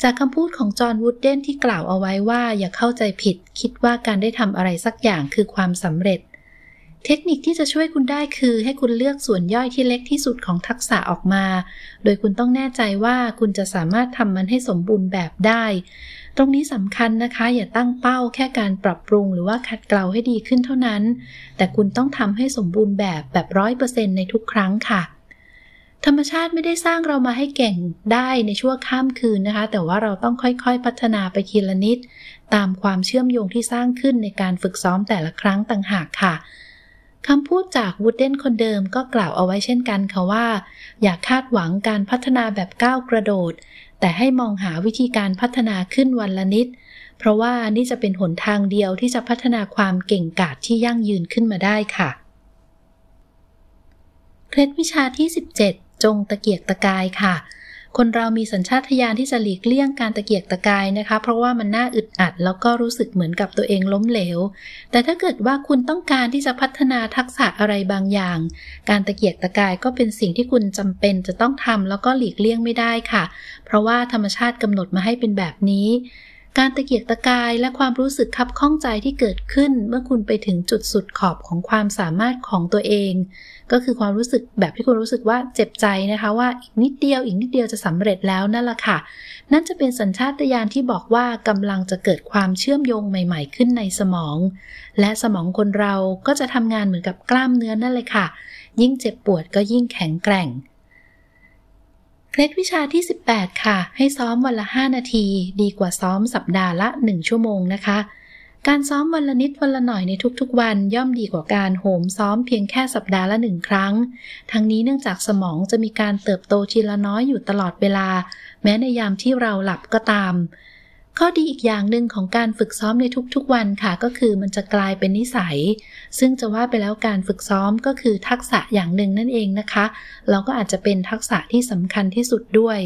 จากคำพูดของจอห์นวูดเดนที่กล่าวเอาไว้ว่าอย่าเข้าใจผิดคิดว่าการได้ทำอะไรสักอย่างคือความสำเร็จเทคนิคที่จะช่วยคุณได้คือให้คุณเลือกส่วนย่อยที่เล็กที่สุดของทักษะออกมาโดยคุณต้องแน่ใจว่าคุณจะสามารถทำมันให้สมบูรณ์แบบได้ตรงนี้สำคัญนะคะอย่าตั้งเป้าแค่การปรับปรุงหรือว่าขัดเกลาให้ดีขึ้นเท่านั้นแต่คุณต้องทำให้สมบูรณ์แบบแบบ ร้อยเปอร์เซ็นต์ ในทุกครั้งค่ะธรรมชาติไม่ได้สร้างเรามาให้เก่งได้ในชั่วข้ามคืนนะคะแต่ว่าเราต้องค่อยๆพัฒนาไปทีละนิดตามความเชื่อมโยงที่สร้างขึ้นในการฝึกซ้อมแต่ละครั้งต่างหากค่ะคำพูดจากวูดเดนคนเดิมก็กล่าวเอาไว้เช่นกันค่ะว่าอย่าคาดหวังการพัฒนาแบบก้าวกระโดดแต่ให้มองหาวิธีการพัฒนาขึ้นวันละนิด เพราะว่านี่จะเป็นหนทางเดียวที่จะพัฒนาความเก่งกาจที่ยั่งยืนขึ้นมาได้ค่ะเคล็ดวิชาที่สิบเจ็ดจงตะเกียกตะกายค่ะคนเรามีสัญชาตญาณที่จะหลีกเลี่ยงการตะเกียกตะกายนะคะเพราะว่ามันน่าอึดอัดแล้วก็รู้สึกเหมือนกับตัวเองล้มเหลวแต่ถ้าเกิดว่าคุณต้องการที่จะพัฒนาทักษะอะไรบางอย่างการตะเกียกตะกายก็เป็นสิ่งที่คุณจำเป็นจะต้องทำแล้วก็หลีกเลี่ยงไม่ได้ค่ะเพราะว่าธรรมชาติกำหนดมาให้เป็นแบบนี้การตะเกียกตะกายและความรู้สึกคับข้องใจที่เกิดขึ้นเมื่อคุณไปถึงจุดสุดขอบของความสามารถของตัวเองก็คือความรู้สึกแบบที่คุณรู้สึกว่าเจ็บใจนะคะว่าอีกนิดเดียวอีกนิดเดียวจะสำเร็จแล้วนั่นแหละค่ะนั่นจะเป็นสัญชาตญาณที่บอกว่ากำลังจะเกิดความเชื่อมโยงใหม่ๆขึ้นในสมองและสมองคนเราก็จะทำงานเหมือนกับกล้ามเนื้อนั่นเลยค่ะยิ่งเจ็บปวดก็ยิ่งแข็งแกร่งเคล็ดวิชาที่สิบแปดค่ะให้ซ้อมวันละห้านาทีดีกว่าซ้อมสัปดาห์ละหนึ่งชั่วโมงนะคะการซ้อมวันละนิดวันละหน่อยในทุกๆวันย่อมดีกว่าการโหมซ้อมเพียงแค่สัปดาห์ละหนึ่งครั้งทั้งนี้เนื่องจากสมองจะมีการเติบโตทีละน้อยอยู่ตลอดเวลาแม้ในยามที่เราหลับก็ตามข้อดีอีกอย่างหนึ่งของการฝึกซ้อมในทุกๆวันค่ะก็คือมันจะกลายเป็นนิสัยซึ่งจะว่าไปแล้วการฝึกซ้อมก็คือทักษะอย่างหนึ่งนั่นเองนะคะเราก็อาจจะเป็นทักษะที่สำคัญที่สุดด้วย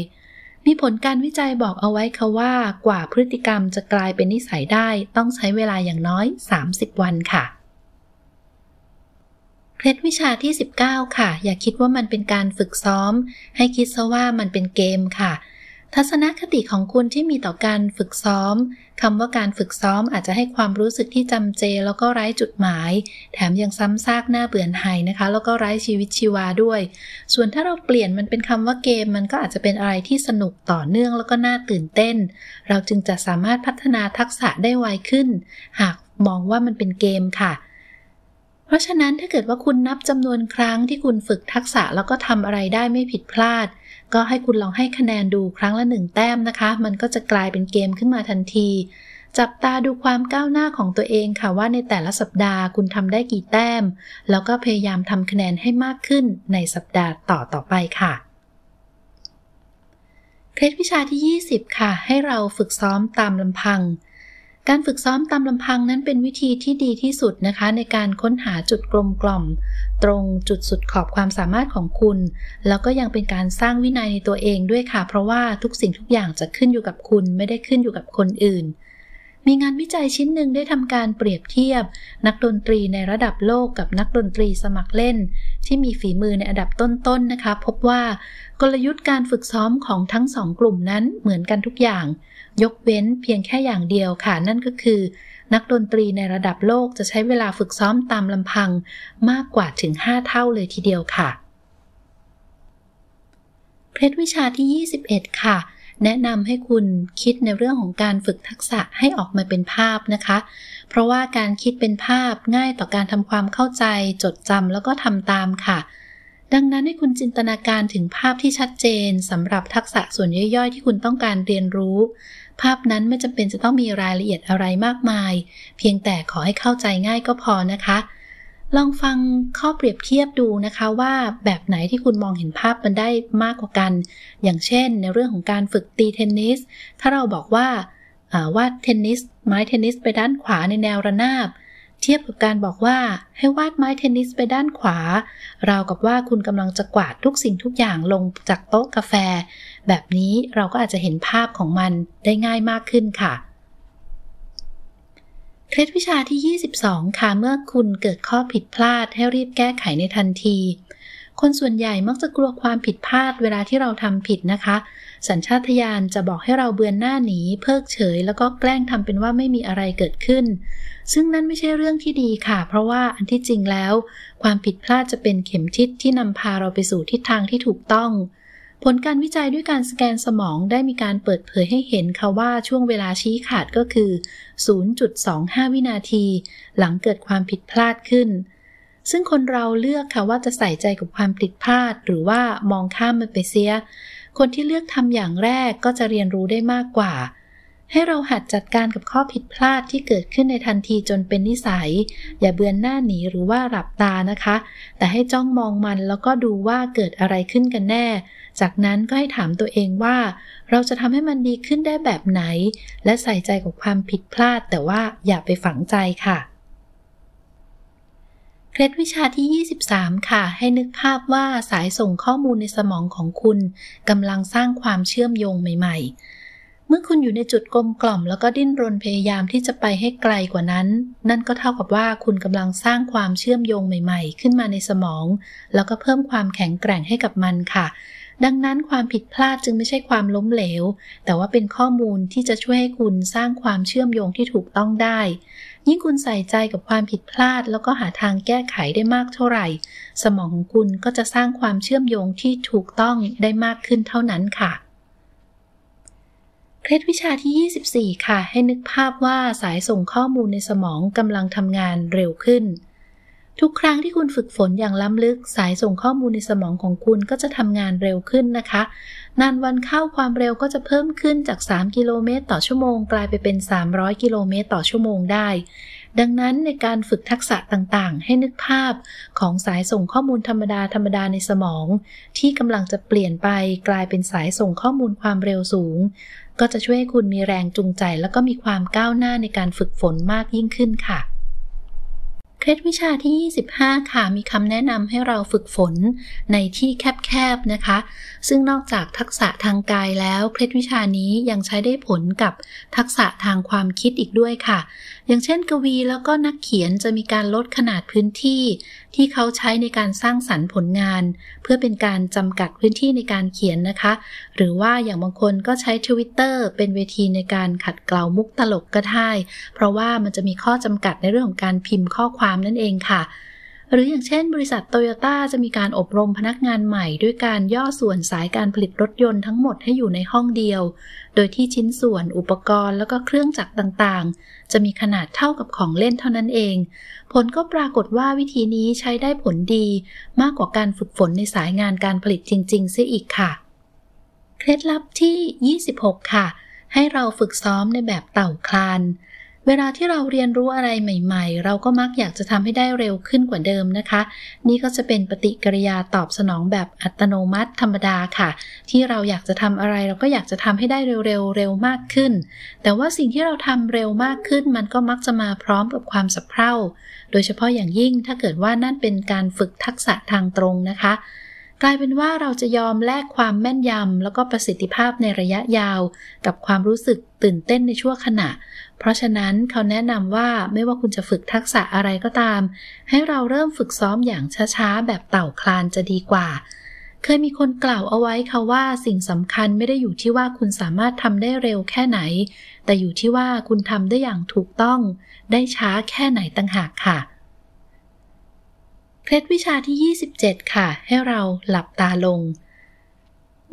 มีผลการวิจัยบอกเอาไว้ค่ะว่ากว่าพฤติกรรมจะกลายเป็นนิสัยได้ต้องใช้เวลาอย่างน้อยสามสิบวันค่ะเคล็ดวิชาที่สิบเก้าค่ะอย่าคิดว่ามันเป็นการฝึกซ้อมให้คิดซะว่ามันเป็นเกมค่ะทัศนคติของคุณที่มีต่อการฝึกซ้อมคำว่าการฝึกซ้อมอาจจะให้ความรู้สึกที่จำเจแล้วก็ไร้จุดหมายแถมยังซ้ำซากหน้าเบื่อหน่ายนะคะแล้วก็ไร้ชีวิตชีวาด้วยส่วนถ้าเราเปลี่ยนมันเป็นคำว่าเกมมันก็อาจจะเป็นอะไรที่สนุกต่อเนื่องแล้วก็น่าตื่นเต้นเราจึงจะสามารถพัฒนาทักษะได้ไวขึ้นหากมองว่ามันเป็นเกมค่ะเพราะฉะนั้นถ้าเกิดว่าคุณนับจำนวนครั้งที่คุณฝึกทักษะแล้วก็ทำอะไรได้ไม่ผิดพลาดก็ให้คุณลองให้คะแนนดูครั้งละหนึ่งแต้มนะคะมันก็จะกลายเป็นเกมขึ้นมาทันทีจับตาดูความก้าวหน้าของตัวเองค่ะว่าในแต่ละสัปดาห์คุณทำได้กี่แต้มแล้วก็พยายามทำคะแนนให้มากขึ้นในสัปดาห์ต่อต่อไปค่ะเคล็ดวิชาที่ยี่สิบค่ะให้เราฝึกซ้อมตามลำพังการฝึกซ้อมตามลำพังนั้นเป็นวิธีที่ดีที่สุดนะคะในการค้นหาจุดกลมกล่อมตรงจุดสุดขอบความสามารถของคุณแล้วก็ยังเป็นการสร้างวินัยในตัวเองด้วยค่ะเพราะว่าทุกสิ่งทุกอย่างจะขึ้นอยู่กับคุณไม่ได้ขึ้นอยู่กับคนอื่นมีงานวิจัยชิ้นหนึ่งได้ทำการเปรียบเทียบนักดนตรีในระดับโลกกับนักดนตรีสมัครเล่นที่มีฝีมือในอันดับต้นๆนะคะพบว่ากลยุทธ์การฝึกซ้อมของทั้งสองกลุ่มนั้นเหมือนกันทุกอย่างยกเว้นเพียงแค่อย่างเดียวค่ะนั่นก็คือนักดนตรีในระดับโลกจะใช้เวลาฝึกซ้อมตามลำพังมากกว่าถึงห้าเท่าเลยทีเดียวค่ะเคล็ดวิชาที่ยี่สิบเอ็ดค่ะแนะนำให้คุณคิดในเรื่องของการฝึกทักษะให้ออกมาเป็นภาพนะคะเพราะว่าการคิดเป็นภาพง่ายต่อการทำความเข้าใจจดจำแล้วก็ทำตามค่ะดังนั้นให้คุณจินตนาการถึงภาพที่ชัดเจนสำหรับทักษะส่วนย่อยๆที่คุณต้องการเรียนรู้ภาพนั้นไม่จำเป็นจะต้องมีรายละเอียดอะไรมากมายเพียงแต่ขอให้เข้าใจง่ายก็พอนะคะลองฟังข้อเปรียบเทียบดูนะคะว่าแบบไหนที่คุณมองเห็นภาพมันได้มากกว่ากันอย่างเช่นในเรื่องของการฝึกตีเทนนิสถ้าเราบอกว่าวาดเทนนิสไม้เทนนิสไปด้านขวาในแนวระนาบเทียบกับการบอกว่าให้วาดไม้เทนนิสไปด้านขวาราวกับว่าคุณกำลังจะกวาดทุกสิ่งทุกอย่างลงจากโต๊ะกาแฟแบบนี้เราก็อาจจะเห็นภาพของมันได้ง่ายมากขึ้นค่ะเคล็ดวิชาที่ยี่สิบสองค่ะเมื่อคุณเกิดข้อผิดพลาดให้รีบแก้ไขในทันทีคนส่วนใหญ่มักจะกลัวความผิดพลาดเวลาที่เราทำผิดนะคะสัญชาตญาณจะบอกให้เราเบือนหน้าหนีเพิกเฉยแล้วก็แกล้งทำเป็นว่าไม่มีอะไรเกิดขึ้นซึ่งนั่นไม่ใช่เรื่องที่ดีค่ะเพราะว่าอันที่จริงแล้วความผิดพลาดจะเป็นเข็มทิศที่นำพาเราไปสู่ทิศทางที่ถูกต้องผลการวิจัยด้วยการสแกนสมองได้มีการเปิดเผยให้เห็นค่ะว่าช่วงเวลาชี้ขาดก็คือ ศูนย์จุดสองห้า วินาทีหลังเกิดความผิดพลาดขึ้นซึ่งคนเราเลือกค่ะว่าจะใส่ใจกับความผิดพลาดหรือว่ามองข้ามมันไปเสียคนที่เลือกทำอย่างแรกก็จะเรียนรู้ได้มากกว่า ให้เราหัดจัดการกับข้อผิดพลาดที่เกิดขึ้นในทันทีจนเป็นนิสัยอย่าเบือนหน้าหนีหรือว่าหลับตานะคะแต่ให้จ้องมองมันแล้วก็ดูว่าเกิดอะไรขึ้นกันแน่จากนั้นก็ให้ถามตัวเองว่าเราจะทำให้มันดีขึ้นได้แบบไหนและใส่ใจกับความผิดพลาดแต่ว่าอย่าไปฝังใจค่ะเคล็ดวิชาที่ยี่สิบสามค่ะให้นึกภาพว่าสายส่งข้อมูลในสมองของคุณกำลังสร้างความเชื่อมโยงใหม่ๆเมื่อคุณอยู่ในจุดกลมกล่อมแล้วก็ดิ้นรนพยายามที่จะไปให้ไกลกว่านั้นนั่นก็เท่ากับว่าคุณกำลังสร้างความเชื่อมโยงใหม่ๆขึ้นมาในสมองแล้วก็เพิ่มความแข็งแกร่งให้กับมันค่ะดังนั้นความผิดพลาดจึงไม่ใช่ความล้มเหลวแต่ว่าเป็นข้อมูลที่จะช่วยให้คุณสร้างความเชื่อมโยงที่ถูกต้องได้ยิ่งคุณใส่ใจกับความผิดพลาดแล้วก็หาทางแก้ไขได้มากเท่าไหร่สมองของคุณก็จะสร้างความเชื่อมโยงที่ถูกต้องได้มากขึ้นเท่านั้นค่ะเคล็ดวิชาที่ยี่สิบสี่ค่ะให้นึกภาพว่าสายส่งข้อมูลในสมองกำลังทำงานเร็วขึ้นทุกครั้งที่คุณฝึกฝนอย่างล้ำลึกสายส่งข้อมูลในสมองของคุณก็จะทำงานเร็วขึ้นนะคะนานวันเข้าความเร็วก็จะเพิ่มขึ้นจากสามกิโลเมตรต่อชั่วโมงกลายไปเป็นสามร้อยกิโลเมตรต่อชั่วโมงได้ดังนั้นในการฝึกทักษะต่างๆให้นึกภาพของสายส่งข้อมูลธรรมดาธรรมดาในสมองที่กำลังจะเปลี่ยนไปกลายเป็นสายส่งข้อมูลความเร็วสูงก็จะช่วยให้คุณมีแรงจูงใจแล้วก็มีความก้าวหน้าในการฝึกฝนมากยิ่งขึ้นค่ะเคล็ดวิชาที่ยี่สิบห้าค่ะมีคำแนะนำให้เราฝึกฝนในที่แคบๆนะคะซึ่งนอกจากทักษะทางกายแล้วเคล็ดวิชานี้ยังใช้ได้ผลกับทักษะทางความคิดอีกด้วยค่ะอย่างเช่นกวีแล้วก็นักเขียนจะมีการลดขนาดพื้นที่ที่เขาใช้ในการสร้างสรรค์ผลงานเพื่อเป็นการจำกัดพื้นที่ในการเขียนนะคะหรือว่าอย่างบางคนก็ใช้ Twitter เป็นเวทีในการขัดเกลามุกตลกก็ได้เพราะว่ามันจะมีข้อจำกัดในเรื่องของการพิมพ์ข้อความนั่นเองค่ะหรืออย่างเช่นบริษัทโตโยต้าจะมีการอบรมพนักงานใหม่ด้วยการย่อส่วนสายการผลิตรถยนต์ทั้งหมดให้อยู่ในห้องเดียวโดยที่ชิ้นส่วนอุปกรณ์แล้วก็เครื่องจักรต่างๆจะมีขนาดเท่ากับของเล่นเท่านั้นเองผลก็ปรากฏว่าวิธีนี้ใช้ได้ผลดีมากกว่าการฝึกฝนในสายงานการผลิตจริงๆเสียอีกค่ะเคล็ดลับที่ยี่สิบหกค่ะให้เราฝึกซ้อมในแบบเต่าคลานเวลาที่เราเรียนรู้อะไรใหม่ๆเราก็มักอยากจะทำให้ได้เร็วขึ้นกว่าเดิมนะคะนี่ก็จะเป็นปฏิกิริยาตอบสนองแบบอัตโนมัติธรรมดาค่ะที่เราอยากจะทำอะไรเราก็อยากจะทำให้ได้เร็วๆ เ, เร็วมากขึ้นแต่ว่าสิ่งที่เราทำเร็วมากขึ้นมันก็มักจะมาพร้อมกับความสะเพร่าโดยเฉพาะอย่างยิ่งถ้าเกิดว่านั่นเป็นการฝึกทักษะทางตรงนะคะกลายเป็นว่าเราจะยอมแลกความแม่นยำแล้วก็ประสิทธิภาพในระยะยาวกับความรู้สึกตื่นเต้นในชั่วขณะเพราะฉะนั้นเขาแนะนำว่าไม่ว่าคุณจะฝึกทักษะอะไรก็ตามให้เราเริ่มฝึกซ้อมอย่างช้าๆแบบเต่าคลานจะดีกว่าเคยมีคนกล่าวเอาไว้ค่ะว่าสิ่งสำคัญไม่ได้อยู่ที่ว่าคุณสามารถทำได้เร็วแค่ไหนแต่อยู่ที่ว่าคุณทำได้อย่างถูกต้องได้ช้าแค่ไหนต่างหากค่ะเคล็ดวิชาที่ยี่สิบเจ็ดค่ะให้เราหลับตาลง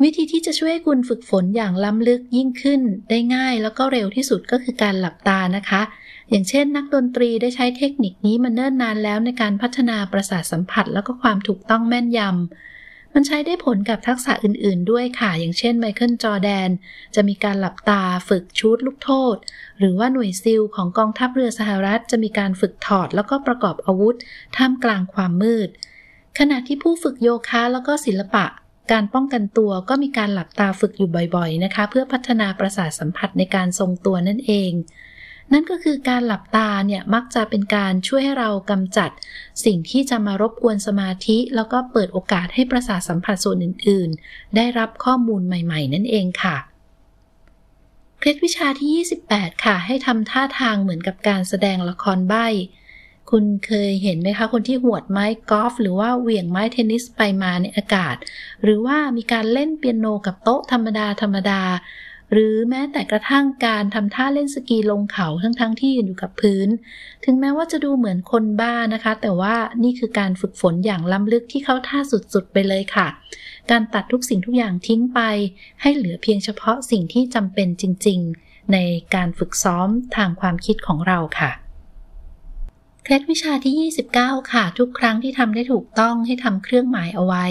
วิธีที่จะช่วยให้คุณฝึกฝนอย่างล้ำลึกยิ่งขึ้นได้ง่ายแล้วก็เร็วที่สุดก็คือการหลับตานะคะอย่างเช่นนักดนตรีได้ใช้เทคนิคนี้มาเนิ่นนานแล้วในการพัฒนาประสาทสัมผัสแล้วก็ความถูกต้องแม่นยำมันใช้ได้ผลกับทักษะอื่นๆด้วยค่ะอย่างเช่นไมเคิลจอร์แดนจะมีการหลับตาฝึกชูตลูกโทษหรือว่าหน่วยซิลของกองทัพเรือสหรัฐจะมีการฝึกถอดแล้วก็ประกอบอาวุธท่ามกลางความมืดขณะที่ผู้ฝึกโยคะแล้วก็ศิลปะการป้องกันตัวก็มีการหลับตาฝึกอยู่บ่อยๆนะคะเพื่อพัฒนาประสาทสัมผัสในการทรงตัวนั่นเองนั่นก็คือการหลับตาเนี่ยมักจะเป็นการช่วยให้เรากำจัดสิ่งที่จะมารบกวนสมาธิแล้วก็เปิดโอกาสให้ประสาทสัมผัสส่วนอื่นๆได้รับข้อมูลใหม่ๆนั่นเองค่ะเคล็ดวิชาที่ยี่สิบแปดค่ะให้ทำท่าทางเหมือนกับการแสดงละครใบ้คุณเคยเห็นไหมคะคนที่หวดไม้กอล์ฟหรือว่าเหวี่ยงไม้เทนนิสไปมาในอากาศหรือว่ามีการเล่นเปียโนกับโต๊ะธรรมดาธรรมดาหรือแม้แต่กระทั่งการทำท่าเล่นสกีลงเขาทั้งๆที่ยืนอยู่กับพื้นถึงแม้ว่าจะดูเหมือนคนบ้านะคะแต่ว่านี่คือการฝึกฝนอย่างล้ำลึกที่เข้าท่าสุดๆไปเลยค่ะการตัดทุกสิ่งทุกอย่างทิ้งไปให้เหลือเพียงเฉพาะสิ่งที่จำเป็นจริงๆในการฝึกซ้อมทางความคิดของเราค่ะเคล็ดวิชาที่ยี่สิบเก้าค่ะทุกครั้งที่ทำได้ถูกต้องให้ทำเครื่องหมายเอาไว้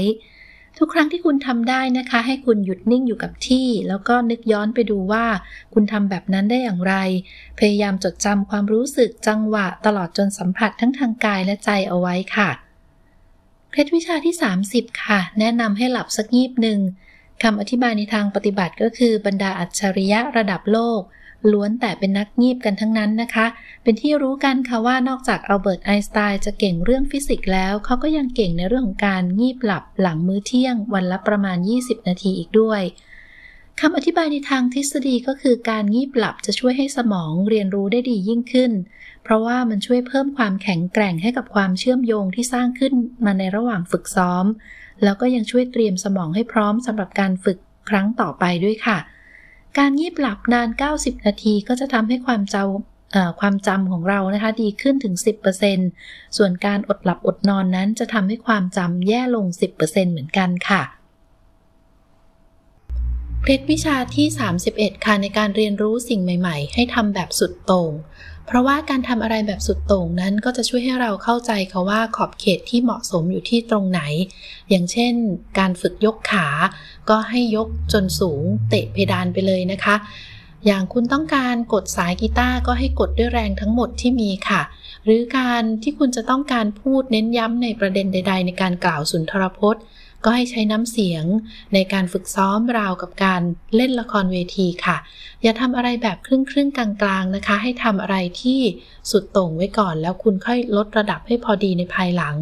ทุกครั้งที่คุณทำได้นะคะให้คุณหยุดนิ่งอยู่กับที่แล้วก็นึกย้อนไปดูว่าคุณทำแบบนั้นได้อย่างไรพยายามจดจำความรู้สึกจังหวะตลอดจนสัมผัสทั้งทางกายและใจเอาไว้ค่ะเคล็ดวิชาที่สามสิบค่ะแนะนำให้หลับสักงีบหนึ่งคำอธิบายในทางปฏิบัติก็คือบรรดาอัจฉริยะระดับโลกล้วนแต่เป็นนักงีบกันทั้งนั้นนะคะเป็นที่รู้กันค่ะว่านอกจากอัลเบิร์ตไอน์สไตน์จะเก่งเรื่องฟิสิกส์แล้วเขาก็ยังเก่งในเรื่องของการงีบหลับหลังมื้อเที่ยงวันละประมาณยี่สิบนาทีอีกด้วยคำอธิบายในทางทฤษฎีก็คือการงีบหลับจะช่วยให้สมองเรียนรู้ได้ดียิ่งขึ้นเพราะว่ามันช่วยเพิ่มความแข็งแกร่งให้กับความเชื่อมโยงที่สร้างขึ้นมาในระหว่างฝึกซ้อมแล้วก็ยังช่วยเตรียมสมองให้พร้อมสำหรับการฝึกครั้งต่อไปด้วยค่ะการงีบหลับนานเก้าสิบนาทีก็จะทำให้ความจำเอ่อความจำของเรานะคะดีขึ้นถึง สิบเปอร์เซ็นต์ ส่วนการอดหลับอดนอนนั้นจะทำให้ความจำแย่ลง สิบเปอร์เซ็นต์ เหมือนกันค่ะเคล็ดวิชาที่สามสิบเอ็ดค่ะในการเรียนรู้สิ่งใหม่ๆให้ทำแบบสุดโต่งเพราะว่าการทำอะไรแบบสุดโต่งนั้นก็จะช่วยให้เราเข้าใจค่ะว่าขอบเขตที่เหมาะสมอยู่ที่ตรงไหนอย่างเช่นการฝึกยกขาก็ให้ยกจนสูงเตะเพดานไปเลยนะคะอย่างคุณต้องการกดสายกีตาร์ก็ให้กดด้วยแรงทั้งหมดที่มีค่ะหรือการที่คุณจะต้องการพูดเน้นย้ำในประเด็นใดๆในการกล่าวสุนทรพจน์ก็ให้ใช้น้ำเสียงในการฝึกซ้อมราวกับการเล่นละครเวทีค่ะอย่าทำอะไรแบบครึ่งๆกลางๆนะคะให้ทำอะไรที่สุดโต่งไว้ก่อนแล้วคุณค่อยลดระดับให้พอดีในภายหลัง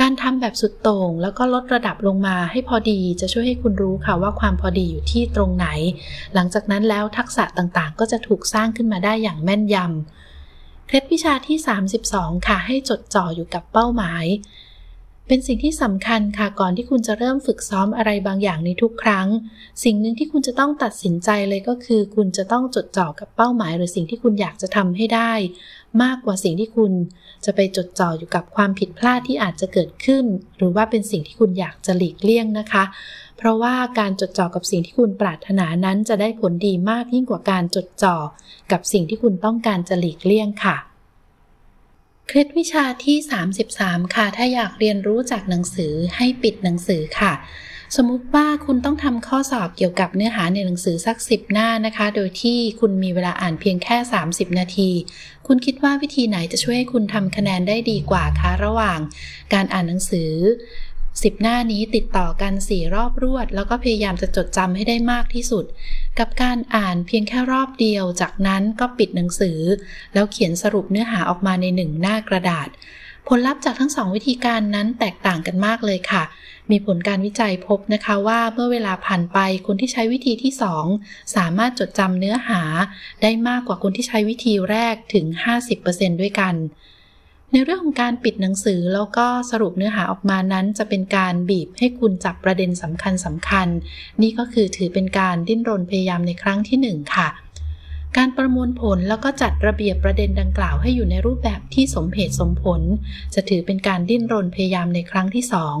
การทำแบบสุดโต่งแล้วก็ลดระดับลงมาให้พอดีจะช่วยให้คุณรู้ค่ะว่าความพอดีอยู่ที่ตรงไหนหลังจากนั้นแล้วทักษะต่างๆก็จะถูกสร้างขึ้นมาได้อย่างแม่นยำเคล็ดวิชาที่สามสิบสองค่ะให้จดจ่ออยู่กับเป้าหมายเป็นสิ่งที่สำคัญค่ะก่อนที่คุณจะเริ่มฝึกซ้อมอะไรบางอย่างในทุกครั้งสิ่งหนึ่งที่คุณจะต้องตัดสินใจเลยก็คือคุณจะต้องจดจ่อกับเป้าหมายหรือสิ่งที่คุณอยากจะทำให้ได้มากกว่าสิ่งที่คุณจะไปจดจ่ออยู่กับความผิดพลาดที่อาจจะเกิดขึ้นหรือว่าเป็นสิ่งที่คุณอยากจะหลีกเลี่ยงนะคะเพราะว่าการจดจ่อกับสิ่งที่คุณปรารถนานั้นจะได้ผลดีมากยิ่งกว่าการจดจ่อกับสิ่งที่คุณต้องการจะหลีกเลี่ยงค่ะเคล็ดวิชาที่สามสิบสามค่ะถ้าอยากเรียนรู้จากหนังสือให้ปิดหนังสือค่ะสมมุติว่าคุณต้องทำข้อสอบเกี่ยวกับเนื้อหาในหนังสือสักสิบหน้านะคะโดยที่คุณมีเวลาอ่านเพียงแค่สามสิบนาทีคุณคิดว่าวิธีไหนจะช่วยให้คุณทำคะแนนได้ดีกว่าคะระหว่างการอ่านหนังสือสิบหน้านี้ติดต่อกันสี่รอบรวดแล้วก็พยายามจะจดจำให้ได้มากที่สุดกับการอ่านเพียงแค่รอบเดียวจากนั้นก็ปิดหนังสือแล้วเขียนสรุปเนื้อหาออกมาในหนึ่งหน้ากระดาษผลลัพธ์จากทั้งสองวิธีการนั้นแตกต่างกันมากเลยค่ะมีผลการวิจัยพบนะคะว่าเมื่อเวลาผ่านไปคนที่ใช้วิธีที่สองสามารถจดจำเนื้อหาได้มากกว่าคนที่ใช้วิธีแรกถึง ห้าสิบเปอร์เซ็นต์ ด้วยกันในเรื่องของการปิดหนังสือแล้วก็สรุปเนื้อหาออกมานั้นจะเป็นการบีบให้คุณจับประเด็นสำคัญสำคัญนี่ก็คือถือเป็นการดิ้นรนพยายามในครั้งที่หนึ่งค่ะการประมวลผลแล้วก็จัดระเบียบประเด็นดังกล่าวให้อยู่ในรูปแบบที่สมเหตุสมผลจะถือเป็นการดิ้นรนพยายามในครั้งที่สอง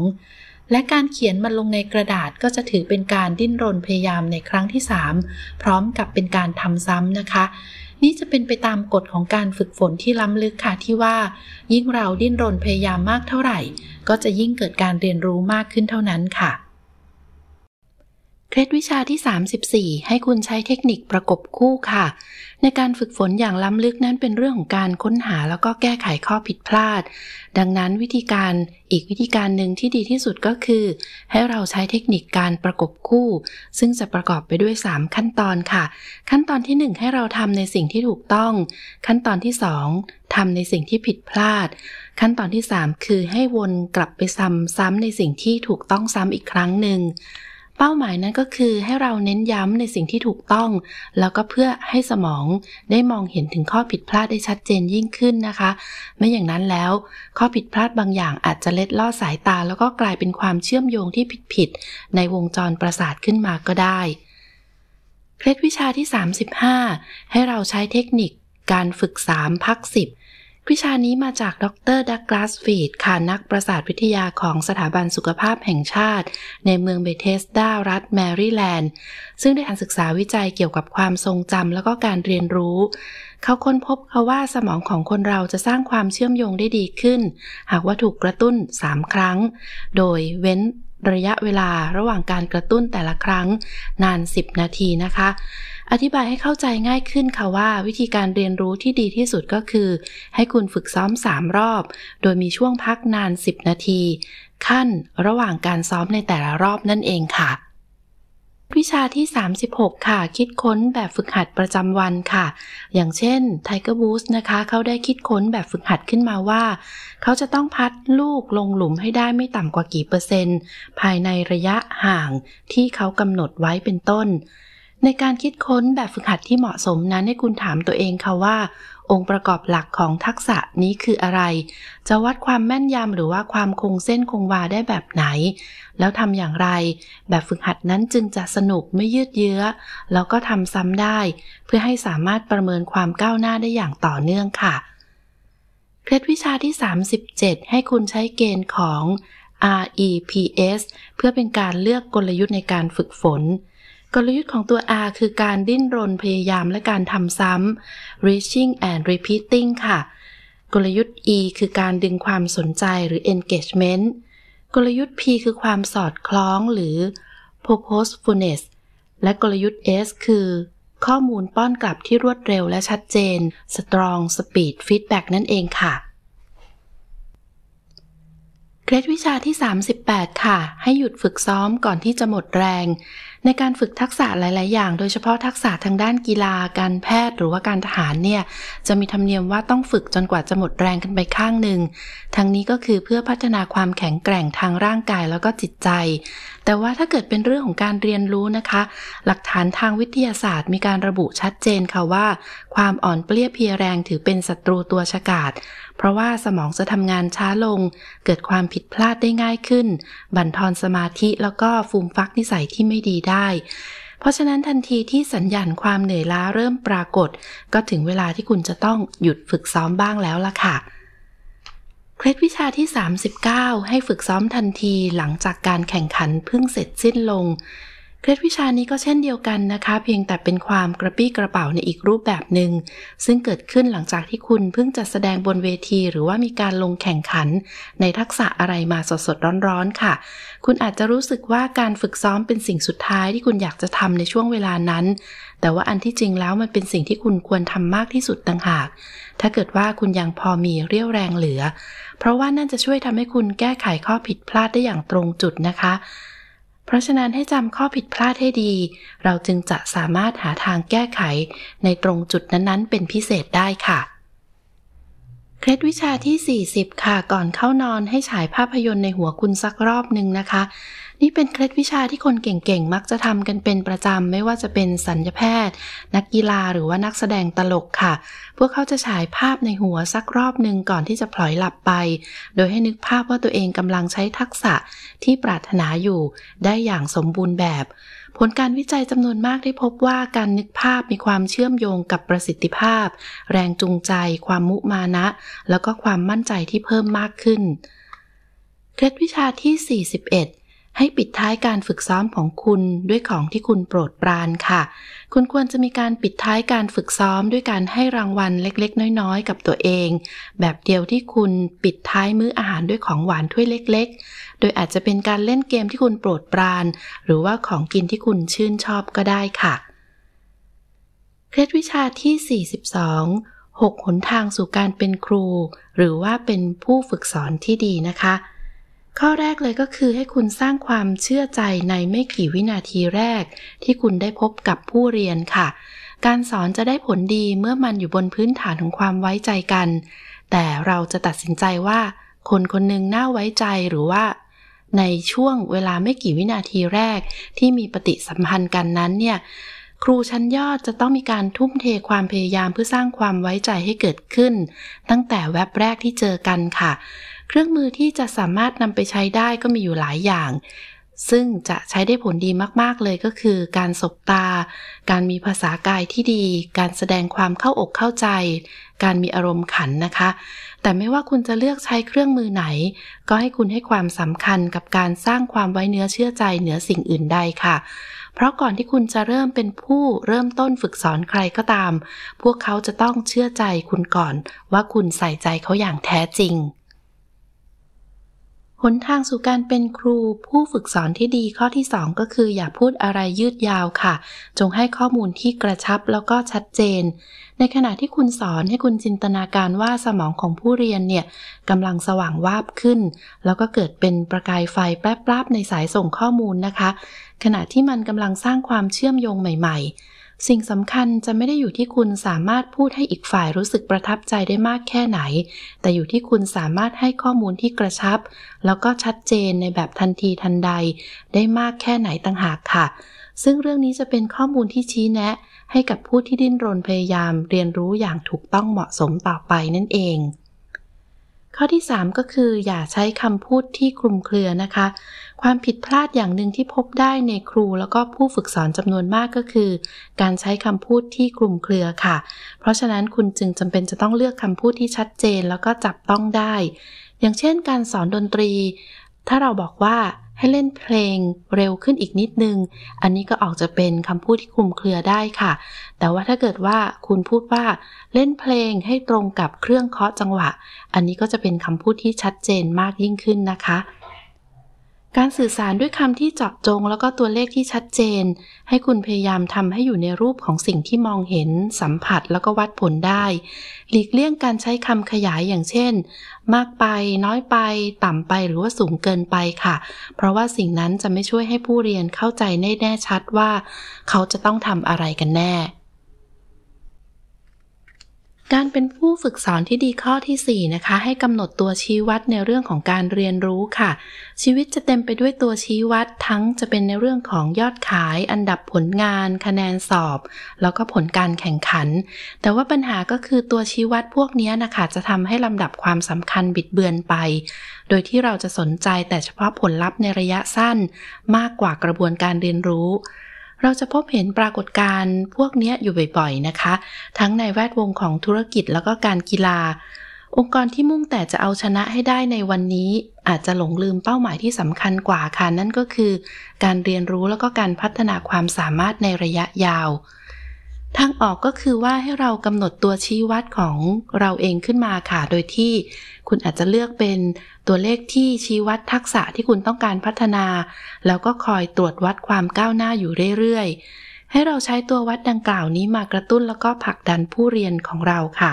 และการเขียนมันลงในกระดาษก็จะถือเป็นการดิ้นรนพยายามในครั้งที่สามพร้อมกับเป็นการทำซ้ำนะคะนี่จะเป็นไปตามกฎของการฝึกฝนที่ล้ำลึกค่ะที่ว่ายิ่งเราดิ้นรนพยายามมากเท่าไหร่ก็จะยิ่งเกิดการเรียนรู้มากขึ้นเท่านั้นค่ะเคล็ดวิชาที่สามสิบสี่ให้คุณใช้เทคนิคประกบคู่ค่ะในการฝึกฝนอย่างล้ำลึกนั้นเป็นเรื่องของการค้นหาแล้วก็แก้ไขข้อผิดพลาดดังนั้นวิธีการอีกวิธีการหนึ่งที่ดีที่สุดก็คือให้เราใช้เทคนิคการประกบคู่ซึ่งจะประกอบไปด้วยสามขั้นตอนค่ะขั้นตอนที่หนึ่งให้เราทำในสิ่งที่ถูกต้องขั้นตอนที่สองทำในสิ่งที่ผิดพลาดขั้นตอนที่สามคือให้วนกลับไปซ้ำในสิ่งที่ถูกต้องซ้ำอีกครั้งหนึ่งเป้าหมายนั้นก็คือให้เราเน้นย้ำในสิ่งที่ถูกต้องแล้วก็เพื่อให้สมองได้มองเห็นถึงข้อผิดพลาดได้ชัดเจนยิ่งขึ้นนะคะไม่อย่างนั้นแล้วข้อผิดพลาดบางอย่างอาจจะเล็ดลอดสายตาแล้วก็กลายเป็นความเชื่อมโยงที่ผิดๆในวงจรประสาทขึ้นมาก็ได้เคล็ดวิชาที่สามสิบห้าให้เราใช้เทคนิคการฝึกสามพักสิบวิชานี้มาจากดร.ดักลาสฟีดค่ะนักประสาทวิทยาของสถาบันสุขภาพแห่งชาติในเมืองเบเธสดารัฐแมริแลนด์ซึ่งได้ศึกษาวิจัยเกี่ยวกับความทรงจำแล้วก็การเรียนรู้เขาค้นพบค่ะว่าสมองของคนเราจะสร้างความเชื่อมโยงได้ดีขึ้นหากว่าถูกกระตุ้นสามครั้งโดยเว้น ระยะเวลาระหว่างการกระตุ้นแต่ละครั้งนานสิบนาทีนะคะอธิบายให้เข้าใจง่ายขึ้นค่ะว่าวิธีการเรียนรู้ที่ดีที่สุดก็คือให้คุณฝึกซ้อมสามรอบโดยมีช่วงพักนานสิบนาทีขั้นระหว่างการซ้อมในแต่ละรอบนั่นเองค่ะวิชาที่สามสิบหกค่ะคิดค้นแบบฝึกหัดประจำวันค่ะอย่างเช่น Tiger Woods นะคะเขาได้คิดค้นแบบฝึกหัดขึ้นมาว่าเขาจะต้องพัดลูกลงหลุมให้ได้ไม่ต่ำกว่ากี่เปอร์เซ็นต์ภายในระยะห่างที่เขากำหนดไว้เป็นต้นในการคิดค้นแบบฝึกหัดที่เหมาะสมนั้นให้คุณถามตัวเองค่ะว่าองค์ประกอบหลักของทักษะนี้คืออะไรจะวัดความแม่นยำหรือว่าความคงเส้นคงวาได้แบบไหนแล้วทำอย่างไรแบบฝึกหัดนั้นจึงจะสนุกไม่ยืดเยื้อแล้วก็ทำซ้ำได้เพื่อให้สามารถประเมินความก้าวหน้าได้อย่างต่อเนื่องค่ะเคล็ดวิชาที่สามสิบเจ็ดให้คุณใช้เกณฑ์ของ อาร์ อี พี เอส เพื่อเป็นการเลือกกลยุทธ์ในการฝึกฝนกลยุทธ์ของตัว R คือการดิ้นรนพยายามและการทำซ้ำ reaching and repeating ค่ะกลยุทธ์ E คือการดึงความสนใจหรือ engagement กลยุทธ์ P คือความสอดคล้องหรือ purposefulness และกลยุทธ์ S คือข้อมูลป้อนกลับที่รวดเร็วและชัดเจน strong speed feedback นั่นเองค่ะเคล็ดวิชาที่สามสิบแปดค่ะให้หยุดฝึกซ้อมก่อนที่จะหมดแรงในการฝึกทักษะหลายๆอย่างโดยเฉพาะทักษะทางด้านกีฬาการแพทย์หรือว่าการทหารเนี่ยจะมีธรรมเนียมว่าต้องฝึกจนกว่าจะหมดแรงกันไปข้างหนึ่งทั้งนี้ก็คือเพื่อพัฒนาความแข็งแกร่งทางร่างกายแล้วก็จิตใจแต่ว่าถ้าเกิดเป็นเรื่องของการเรียนรู้นะคะหลักฐานทางวิทยาศาสตร์มีการระบุชัดเจนค่ะว่าความอ่อนเปลี้ยเพลียแรงถือเป็นศัตรูตัวฉกาจเพราะว่าสมองจะทำงานช้าลงเกิดความผิดพลาดได้ง่ายขึ้นบั่นทอนสมาธิแล้วก็ฟูมฟักนิสัยที่ไม่ดีได้เพราะฉะนั้นทันทีที่สัญญาณความเหนื่อยล้าเริ่มปรากฏก็ถึงเวลาที่คุณจะต้องหยุดฝึกซ้อมบ้างแล้วล่ะค่ะเคล็ดวิชาที่สามสิบเก้าให้ฝึกซ้อมทันทีหลังจากการแข่งขันเพิ่งเสร็จสิ้นลงเคล็ดวิชานี้ก็เช่นเดียวกันนะคะเพียงแต่เป็นความกระปี้กระเป๋าในอีกรูปแบบหนึ่งซึ่งเกิดขึ้นหลังจากที่คุณเพิ่งจะแสดงบนเวทีหรือว่ามีการลงแข่งขันในทักษะอะไรมาสดๆร้อนๆค่ะคุณอาจจะรู้สึกว่าการฝึกซ้อมเป็นสิ่งสุดท้ายที่คุณอยากจะทำในช่วงเวลานั้นแต่ว่าอันที่จริงแล้วมันเป็นสิ่งที่คุณควรทำมากที่สุดต่างหากถ้าเกิดว่าคุณยังพอมีเรี่ยวแรงเหลือเพราะว่านั่นจะช่วยทำให้คุณแก้ไขข้อผิดพลาดได้อย่างตรงจุดนะคะเพราะฉะนั้นให้จำข้อผิดพลาดให้ดีเราจึงจะสามารถหาทางแก้ไขในตรงจุดนั้นๆเป็นพิเศษได้ค่ะเคล็ดวิชาที่สี่สิบค่ะก่อนเข้านอนให้ฉายภาพยนตร์ในหัวคุณสักรอบนึงนะคะนี่เป็นเคล็ดวิชาที่คนเก่งๆมักจะทำกันเป็นประจำไม่ว่าจะเป็นศัลยแพทย์นักกีฬาหรือว่านักแสดงตลกค่ะพวกเขาจะฉายภาพในหัวสักรอบหนึ่งก่อนที่จะพลอยหลับไปโดยให้นึกภาพว่าตัวเองกำลังใช้ทักษะที่ปรารถนาอยู่ได้อย่างสมบูรณ์แบบผลการวิจัยจำนวนมากได้พบว่าการนึกภาพมีความเชื่อมโยงกับประสิทธิภาพแรงจูงใจความมุมานะแล้วก็ความมั่นใจที่เพิ่มมากขึ้นเคล็ดวิชาที่สี่สิบเอ็ดให้ปิดท้ายการฝึกซ้อมของคุณด้วยของที่คุณโปรดปรานค่ะคุณควรจะมีการปิดท้ายการฝึกซ้อมด้วยการให้รางวัลเล็กๆน้อยๆกับตัวเองแบบเดียวที่คุณปิดท้ายมื้ออาหารด้วยของหวานถ้วยเล็กๆโดยอาจจะเป็นการเล่นเกมที่คุณโปรดปรานหรือว่าของกินที่คุณชื่นชอบก็ได้ค่ะเคล็ดวิชาที่สี่สิบสอง หก หนทางสู่การเป็นครูหรือว่าเป็นผู้ฝึกสอนที่ดีนะคะข้อแรกเลยก็คือให้คุณสร้างความเชื่อใจในไม่กี่วินาทีแรกที่คุณได้พบกับผู้เรียนค่ะการสอนจะได้ผลดีเมื่อมันอยู่บนพื้นฐานของความไว้ใจกันแต่เราจะตัดสินใจว่าคนคนหนึ่งน่าไว้ใจหรือว่าในช่วงเวลาไม่กี่วินาทีแรกที่มีปฏิสัมพันธ์กันนั้นเนี่ยครูชั้นยอดจะต้องมีการทุ่มเทความพยายามเพื่อสร้างความไว้ใจให้เกิดขึ้นตั้งแต่แวบแรกที่เจอกันค่ะเครื่องมือที่จะสามารถนำไปใช้ได้ก็มีอยู่หลายอย่างซึ่งจะใช้ได้ผลดีมากๆเลยก็คือการสบตาการมีภาษากายที่ดีการแสดงความเข้าอกเข้าใจการมีอารมณ์ขันนะคะแต่ไม่ว่าคุณจะเลือกใช้เครื่องมือไหนก็ให้คุณให้ความสำคัญกับการสร้างความไว้เนื้อเชื่อใจเหนือสิ่งอื่นใดค่ะเพราะก่อนที่คุณจะเริ่มเป็นผู้เริ่มต้นฝึกสอนใครก็ตามพวกเขาจะต้องเชื่อใจคุณก่อนว่าคุณใส่ใจเขาอย่างแท้จริง หนทางสู่การเป็นครูผู้ฝึกสอนที่ดีข้อที่สองก็คืออย่าพูดอะไรยืดยาวค่ะจงให้ข้อมูลที่กระชับแล้วก็ชัดเจนในขณะที่คุณสอนให้คุณจินตนาการว่าสมองของผู้เรียนเนี่ยกำลังสว่างวาบขึ้นแล้วก็เกิดเป็นประกายไฟแปลบๆในสายส่งข้อมูลนะคะขณะที่มันกำลังสร้างความเชื่อมโยงใหม่ๆสิ่งสำคัญจะไม่ได้อยู่ที่คุณสามารถพูดให้อีกฝ่ายรู้สึกประทับใจได้มากแค่ไหนแต่อยู่ที่คุณสามารถให้ข้อมูลที่กระชับแล้วก็ชัดเจนในแบบทันทีทันใดได้มากแค่ไหนต่างหากค่ะซึ่งเรื่องนี้จะเป็นข้อมูลที่ชี้แนะให้กับผู้ที่ดิ้นรนพยายามเรียนรู้อย่างถูกต้องเหมาะสมต่อไปนั่นเองข้อที่สามก็คืออย่าใช้คำพูดที่คลุมเครือนะคะความผิดพลาดอย่างหนึ่งที่พบได้ในครูแล้วก็ผู้ฝึกสอนจำนวนมากก็คือการใช้คำพูดที่คลุมเครือค่ะเพราะฉะนั้นคุณจึงจำเป็นจะต้องเลือกคำพูดที่ชัดเจนแล้วก็จับต้องได้อย่างเช่นการสอนดนตรีถ้าเราบอกว่าให้เล่นเพลงเร็วขึ้นอีกนิดนึงอันนี้ก็ออกจะเป็นคำพูดที่คลุมเครือได้ค่ะแต่ว่าถ้าเกิดว่าคุณพูดว่าเล่นเพลงให้ตรงกับเครื่องเคาะจังหวะอันนี้ก็จะเป็นคำพูดที่ชัดเจนมากยิ่งขึ้นนะคะการสื่อสารด้วยคำที่เจาะจงแล้วก็ตัวเลขที่ชัดเจนให้คุณพยายามทำให้อยู่ในรูปของสิ่งที่มองเห็นสัมผัสแล้วก็วัดผลได้หลีกเลี่ยงการใช้คำขยายอย่างเช่นมากไปน้อยไปต่ำไปหรือว่าสูงเกินไปค่ะเพราะว่าสิ่งนั้นจะไม่ช่วยให้ผู้เรียนเข้าใจแน่ชัดว่าเขาจะต้องทำอะไรกันแน่การเป็นผู้ฝึกสอนที่ดีข้อที่สี่นะคะให้กำหนดตัวชี้วัดในเรื่องของการเรียนรู้ค่ะชีวิตจะเต็มไปด้วยตัวชี้วัดทั้งจะเป็นในเรื่องของยอดขายอันดับผลงานคะแนนสอบแล้วก็ผลการแข่งขันแต่ว่าปัญหาก็คือตัวชี้วัดพวกนี้นะคะจะทำให้ลำดับความสำคัญบิดเบือนไปโดยที่เราจะสนใจแต่เฉพาะผลลัพธ์ในระยะสั้นมากกว่ากระบวนการเรียนรู้เราจะพบเห็นปรากฏการณ์พวกนี้อยู่บ่อยๆนะคะทั้งในแวดวงของธุรกิจแล้วก็การกีฬาองค์กรที่มุ่งแต่จะเอาชนะให้ได้ในวันนี้อาจจะหลงลืมเป้าหมายที่สำคัญกว่าค่ะนั่นก็คือการเรียนรู้แล้วก็การพัฒนาความสามารถในระยะยาวทางออกก็คือว่าให้เรากำหนดตัวชี้วัดของเราเองขึ้นมาค่ะโดยที่คุณอาจจะเลือกเป็นตัวเลขที่ชี้วัดทักษะที่คุณต้องการพัฒนาแล้วก็คอยตรวจวัดความก้าวหน้าอยู่เรื่อยๆให้เราใช้ตัววัดดังกล่าวนี้มากระตุ้นแล้วก็ผลักดันผู้เรียนของเราค่ะ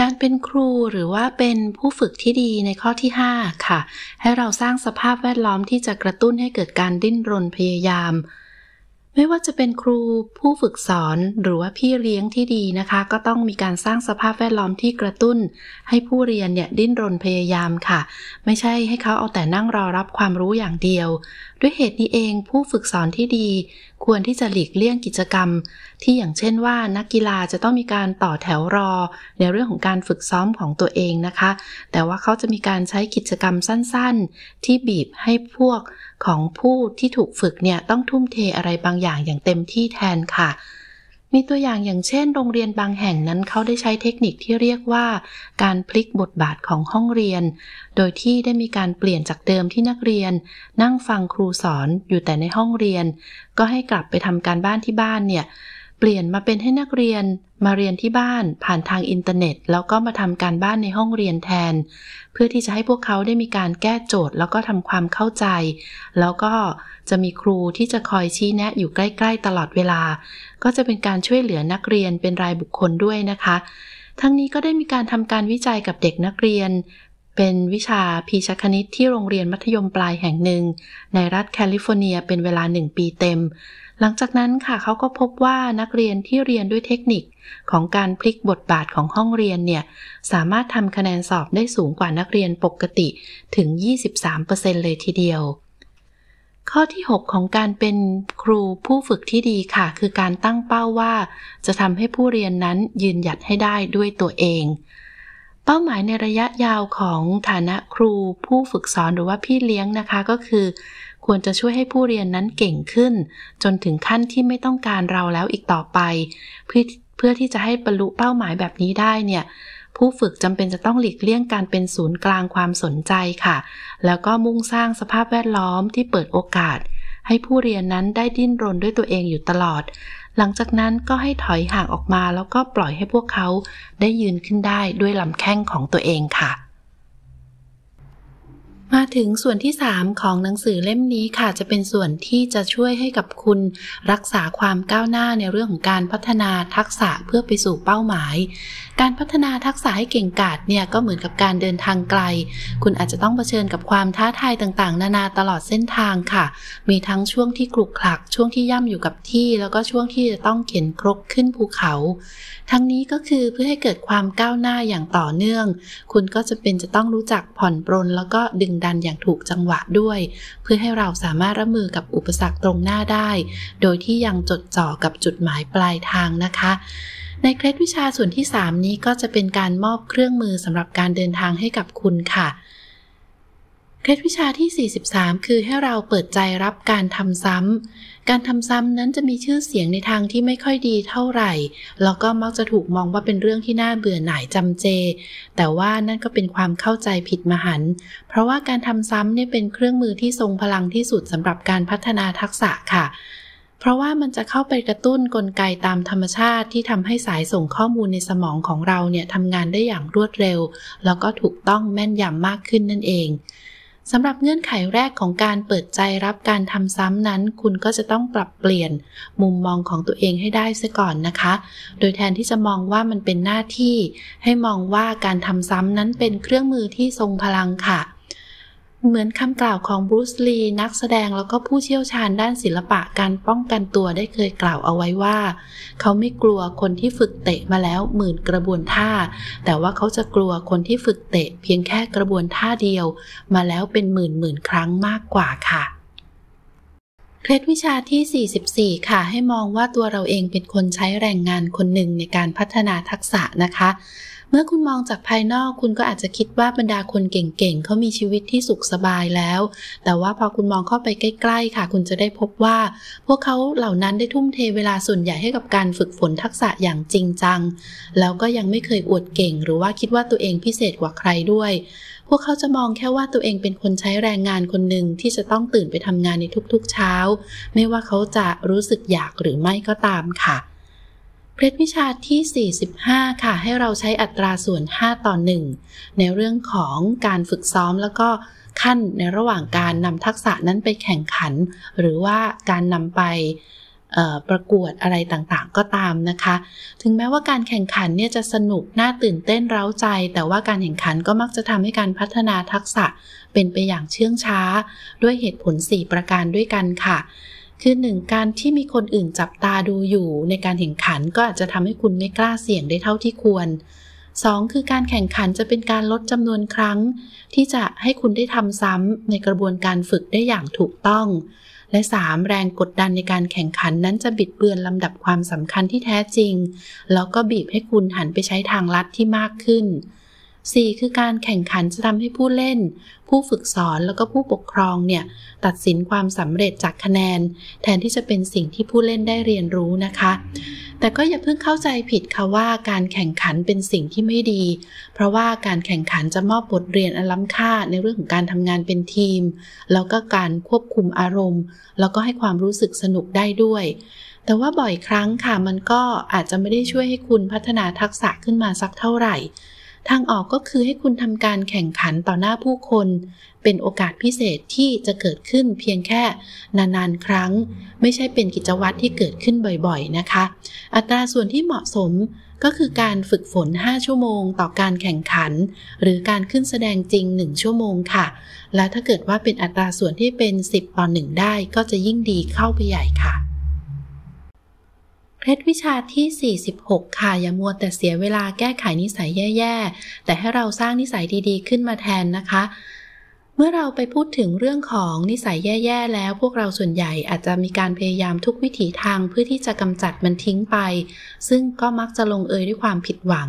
การเป็นครูหรือว่าเป็นผู้ฝึกที่ดีในข้อที่ห้าค่ะให้เราสร้างสภาพแวดล้อมที่จะกระตุ้นให้เกิดการดิ้นรนพยายามไม่ว่าจะเป็นครูผู้ฝึกสอนหรือว่าพี่เลี้ยงที่ดีนะคะก็ต้องมีการสร้างสภาพแวดล้อมที่กระตุ้นให้ผู้เรียนเนี่ยดิ้นรนพยายามค่ะไม่ใช่ให้เขาเอาแต่นั่งรอรับความรู้อย่างเดียวด้วยเหตุนี้เองผู้ฝึกสอนที่ดีควรที่จะหลีกเลี่ยงกิจกรรมที่อย่างเช่นว่านักกีฬาจะต้องมีการต่อแถวรอในเรื่องของการฝึกซ้อมของตัวเองนะคะแต่ว่าเขาจะมีการใช้กิจกรรมสั้นๆที่บีบให้พวกของผู้ที่ถูกฝึกเนี่ยต้องทุ่มเทอะไรบางอย่างอย่างเต็มที่แทนค่ะมีตัวอย่างอย่างเช่นโรงเรียนบางแห่งนั้นเขาได้ใช้เทคนิคที่เรียกว่าการพลิกบทบาทของห้องเรียนโดยที่ได้มีการเปลี่ยนจากเดิมที่นักเรียนนั่งฟังครูสอนอยู่แต่ในห้องเรียนก็ให้กลับไปทำการบ้านที่บ้านเนี่ยเปลี่ยนมาเป็นให้นักเรียนมาเรียนที่บ้านผ่านทางอินเทอร์เน็ตแล้วก็มาทำการบ้านในห้องเรียนแทนเพื่อที่จะให้พวกเขาได้มีการแก้โจทย์แล้วก็ทำความเข้าใจแล้วก็จะมีครูที่จะคอยชี้แนะอยู่ใกล้ๆตลอดเวลาก็จะเป็นการช่วยเหลือนักเรียนเป็นรายบุคคลด้วยนะคะทั้งนี้ก็ได้มีการทำการวิจัยกับเด็กนักเรียนเป็นวิชาพีชคณิตที่โรงเรียนมัธยมปลายแห่งหนึ่งในรัฐแคลิฟอร์เนียเป็นเวลาหนึ่งปีเต็มหลังจากนั้นค่ะเขาก็พบว่านักเรียนที่เรียนด้วยเทคนิคของการพลิกบทบาทของห้องเรียนเนี่ยสามารถทำคะแนนสอบได้สูงกว่านักเรียนปกติถึง ยี่สิบสามเปอร์เซ็นต์ เลยทีเดียวข้อที่หกของการเป็นครูผู้ฝึกที่ดีค่ะคือการตั้งเป้าว่าจะทำให้ผู้เรียนนั้นยืนหยัดให้ได้ด้วยตัวเองเป้าหมายในระยะยาวของฐานะครูผู้ฝึกสอนหรือว่าพี่เลี้ยงนะคะก็คือควรจะช่วยให้ผู้เรียนนั้นเก่งขึ้นจนถึงขั้นที่ไม่ต้องการเราแล้วอีกต่อไปเพื่อเพื่อที่จะให้บรรลุเป้าหมายแบบนี้ได้เนี่ยผู้ฝึกจำเป็นจะต้องหลีกเลี่ยงการเป็นศูนย์กลางความสนใจค่ะแล้วก็มุ่งสร้างสภาพแวดล้อมที่เปิดโอกาสให้ผู้เรียนนั้นได้ดิ้นรนด้วยตัวเองอยู่ตลอดหลังจากนั้นก็ให้ถอยห่างออกมาแล้วก็ปล่อยให้พวกเขาได้ยืนขึ้นได้ด้วยลำแข้งของตัวเองค่ะ มาถึงส่วนที่สามของหนังสือเล่มนี้ค่ะจะเป็นส่วนที่จะช่วยให้กับคุณรักษาความก้าวหน้าในเรื่องของการพัฒนาทักษะเพื่อไปสู่เป้าหมายการพัฒนาทักษะให้เก่งกาจเนี่ยก็เหมือนกับการเดินทางไกลคุณอาจจะต้องเผชิญกับความท้าทายต่างๆนานาตลอดเส้นทางค่ะมีทั้งช่วงที่ขรุขระช่วงที่ย่ำอยู่กับที่แล้วก็ช่วงที่จะต้องเข็นครกขึ้นภูเขาทั้งนี้ก็คือเพื่อให้เกิดความก้าวหน้าอย่างต่อเนื่องคุณก็จะเป็นจะต้องรู้จักผ่อนปรนแล้วก็ดึงดันอย่างถูกจังหวะด้วยเพื่อให้เราสามารถรับมือกับอุปสรรคตรงหน้าได้โดยที่ยังจดจ่อกับจุดหมายปลายทางนะคะในเคล็ดวิชาส่วนที่สามนี้ก็จะเป็นการมอบเครื่องมือสำหรับการเดินทางให้กับคุณค่ะเคล็ดวิชาที่สี่สิบสามคือให้เราเปิดใจรับการทำซ้ำการทำซ้ำนั้นจะมีชื่อเสียงในทางที่ไม่ค่อยดีเท่าไหร่แล้วก็มักจะถูกมองว่าเป็นเรื่องที่น่าเบื่อหน่ายจำเจแต่ว่านั่นก็เป็นความเข้าใจผิดมหันต์เพราะว่าการทำซ้ำเนี่ยเป็นเครื่องมือที่ทรงพลังที่สุดสำหรับการพัฒนาทักษะค่ะเพราะว่ามันจะเข้าไปกระตุ้นกลไกตามธรรมชาติที่ทำให้สายส่งข้อมูลในสมองของเราเนี่ยทำงานได้อย่างรวดเร็วแล้วก็ถูกต้องแม่นยำมากขึ้นนั่นเองสำหรับเงื่อนไขแรกของการเปิดใจรับการทำซ้ำนั้นคุณก็จะต้องปรับเปลี่ยนมุมมองของตัวเองให้ได้ซะก่อนนะคะโดยแทนที่จะมองว่ามันเป็นหน้าที่ให้มองว่าการทำซ้ำนั้นเป็นเครื่องมือที่ทรงพลังค่ะเหมือนคำกล่าวของบรูซลีนักแสดงแล้วก็ผู้เชี่ยวชาญด้านศิลปะการป้องกันตัวได้เคยกล่าวเอาไว้ว่าเขาไม่กลัวคนที่ฝึกเตะมาแล้วหมื่นกระบวนท่าแต่ว่าเขาจะกลัวคนที่ฝึกเตะเพียงแค่กระบวนท่าเดียวมาแล้วเป็นหมื่นหมื่นครั้งมากกว่าค่ะเคล็ดวิชาที่สี่สิบสี่ค่ะให้มองว่าตัวเราเองเป็นคนใช้แรงงานคนหนึ่งในการพัฒนาทักษะนะคะเมื่อคุณมองจากภายนอกคุณก็อาจจะคิดว่าบรรดาคนเก่งๆเขามีชีวิตที่สุขสบายแล้วแต่ว่าพอคุณมองเข้าไปใกล้ๆค่ะคุณจะได้พบว่าพวกเขาเหล่านั้นได้ทุ่มเทเวลาส่วนใหญ่ให้กับการฝึกฝนทักษะอย่างจริงจังแล้วก็ยังไม่เคยอวดเก่งหรือว่าคิดว่าตัวเองพิเศษกว่าใครด้วยพวกเขาจะมองแค่ว่าตัวเองเป็นคนใช้แรงงานคนหนึ่งที่จะต้องตื่นไปทำงานในทุกๆเช้าไม่ว่าเขาจะรู้สึกอยากหรือไม่ก็ตามค่ะเคล็ดวิชาที่สี่สิบห้าค่ะให้เราใช้อัตราส่วนห้าต่อหนึ่งในเรื่องของการฝึกซ้อมแล้วก็ขั้นในระหว่างการนำทักษะนั้นไปแข่งขันหรือว่าการนำไปประกวดอะไรต่างๆก็ตามนะคะถึงแม้ว่าการแข่งขันเนี่ยจะสนุกน่าตื่นเต้นเร้าใจแต่ว่าการแข่งขันก็มักจะทำให้การพัฒนาทักษะเป็นไปอย่างเชื่องช้าด้วยเหตุผลสี่ประการด้วยกันค่ะคือหนึ่งการที่มีคนอื่นจับตาดูอยู่ในการแข่งขันก็อาจจะทำให้คุณไม่กล้าเสี่ยงได้เท่าที่ควรสองคือการแข่งขันจะเป็นการลดจำนวนครั้งที่จะให้คุณได้ทำซ้ำในกระบวนการฝึกได้อย่างถูกต้องและสามแรงกดดันในการแข่งขันนั้นจะบิดเบือนลำดับความสำคัญที่แท้จริงแล้วก็บีบให้คุณหันไปใช้ทางลัดที่มากขึ้นสี่คือการแข่งขันจะทำให้ผู้เล่นผู้ฝึกสอนแล้วก็ผู้ปกครองเนี่ยตัดสินความสำเร็จจากคะแนนแทนที่จะเป็นสิ่งที่ผู้เล่นได้เรียนรู้นะคะแต่ก็อย่าเพิ่งเข้าใจผิดค่ะว่าการแข่งขันเป็นสิ่งที่ไม่ดีเพราะว่าการแข่งขันจะมอบบทเรียนอันล้ำค่าในเรื่องของการทำงานเป็นทีมแล้วก็การควบคุมอารมณ์แล้วก็ให้ความรู้สึกสนุกได้ด้วยแต่ว่าบ่อยครั้งค่ะมันก็อาจจะไม่ได้ช่วยให้คุณพัฒนาทักษะขึ้นมาสักเท่าไหร่ทางออกก็คือให้คุณทำการแข่งขันต่อหน้าผู้คนเป็นโอกาสพิเศษที่จะเกิดขึ้นเพียงแค่นานๆครั้งไม่ใช่เป็นกิจวัตรที่เกิดขึ้นบ่อยๆนะคะอัตราส่วนที่เหมาะสมก็คือการฝึกฝนห้าชั่วโมงต่อการแข่งขันหรือการขึ้นแสดงจริงหนึ่งชั่วโมงค่ะและถ้าเกิดว่าเป็นอัตราส่วนที่เป็นสิบต่อหนึ่งได้ก็จะยิ่งดีเข้าไปใหญ่ค่ะเคล็ดวิชาที่สี่สิบหกค่ะอย่ามัวแต่เสียเวลาแก้ไขนิสัยแย่ๆแต่ให้เราสร้างนิสัยดีๆขึ้นมาแทนนะคะเมื่อเราไปพูดถึงเรื่องของนิสัยแย่ๆแล้วพวกเราส่วนใหญ่อาจจะมีการพยายามทุกวิถีทางเพื่อที่จะกำจัดมันทิ้งไปซึ่งก็มักจะลงเอยด้วยความผิดหวัง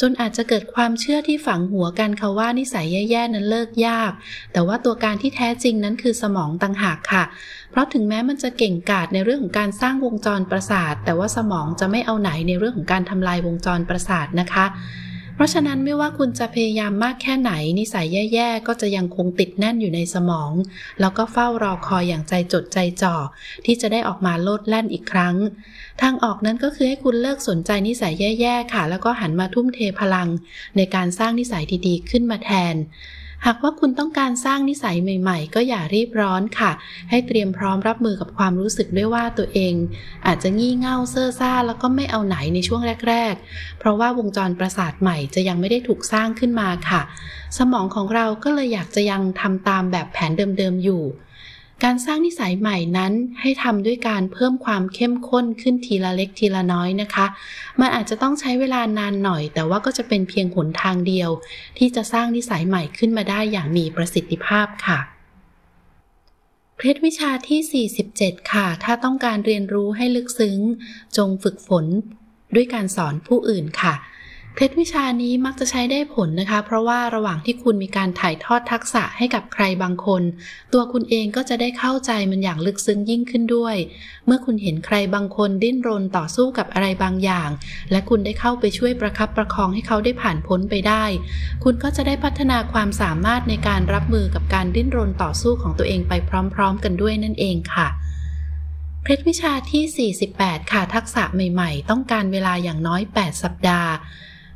จนอาจจะเกิดความเชื่อที่ฝังหัวกันค่ะว่านิสัยแย่ๆนั้นเลิกยากแต่ว่าตัวการที่แท้จริงนั้นคือสมองต่างหากค่ะเพราะถึงแม้มันจะเก่งกาจในเรื่องของการสร้างวงจรประสาทแต่ว่าสมองจะไม่เอาไหนในเรื่องของการทำลายวงจรประสาทนะคะเพราะฉะนั้นไม่ว่าคุณจะพยายามมากแค่ไหนนิสัยแย่ๆก็จะยังคงติดแน่นอยู่ในสมองแล้วก็เฝ้ารอคอยอย่างใจจดใจจ่อที่จะได้ออกมาโลดแล่นอีกครั้งทางออกนั้นก็คือให้คุณเลิกสนใจนิสัยแย่ๆค่ะแล้วก็หันมาทุ่มเทพลังในการสร้างนิสัยดีๆขึ้นมาแทน หากว่าคุณต้องการสร้างนิสัยใหม่ๆก็อย่ารีบร้อนค่ะให้เตรียมพร้อมรับมือกับความรู้สึกด้วยว่าตัวเองอาจจะงี่เง่าเซ่อซ่าแล้วก็ไม่เอาไหนในช่วงแรกๆเพราะว่าวงจรประสาทใหม่จะยังไม่ได้ถูกสร้างขึ้นมาค่ะสมองของเราก็เลยอยากจะยังทำตามแบบแผนเดิมๆอยู่การสร้างนิสัยใหม่นั้นให้ทำด้วยการเพิ่มความเข้มข้นขึ้นทีละเล็กทีละน้อยนะคะมันอาจจะต้องใช้เวลานานหน่อยแต่ว่าก็จะเป็นเพียงหนทางเดียวที่จะสร้างนิสัยใหม่ขึ้นมาได้อย่างมีประสิทธิภาพค่ะเคล็ดวิชาที่สี่สิบเจ็ดค่ะถ้าต้องการเรียนรู้ให้ลึกซึ้งจงฝึกฝนด้วยการสอนผู้อื่นค่ะเคล็ดวิชานี้มักจะใช้ได้ผลนะคะเพราะว่าระหว่างที่คุณมีการถ่ายทอดทักษะให้กับใครบางคนตัวคุณเองก็จะได้เข้าใจมันอย่างลึกซึ้งยิ่งขึ้นด้วยเมื่อคุณเห็นใครบางคนดิ้นรนต่อสู้กับอะไรบางอย่างและคุณได้เข้าไปช่วยประคับประคองให้เขาได้ผ่านพ้นไปได้คุณก็จะได้พัฒนาความสามารถในการรับมือกับการดิ้นรนต่อสู้ของตัวเองไปพร้อมๆกันด้วยนั่นเองค่ะเคล็ดวิชาที่สี่สิบแปดค่ะทักษะใหม่ๆต้องการเวลาอย่างน้อยแปดสัปดาห์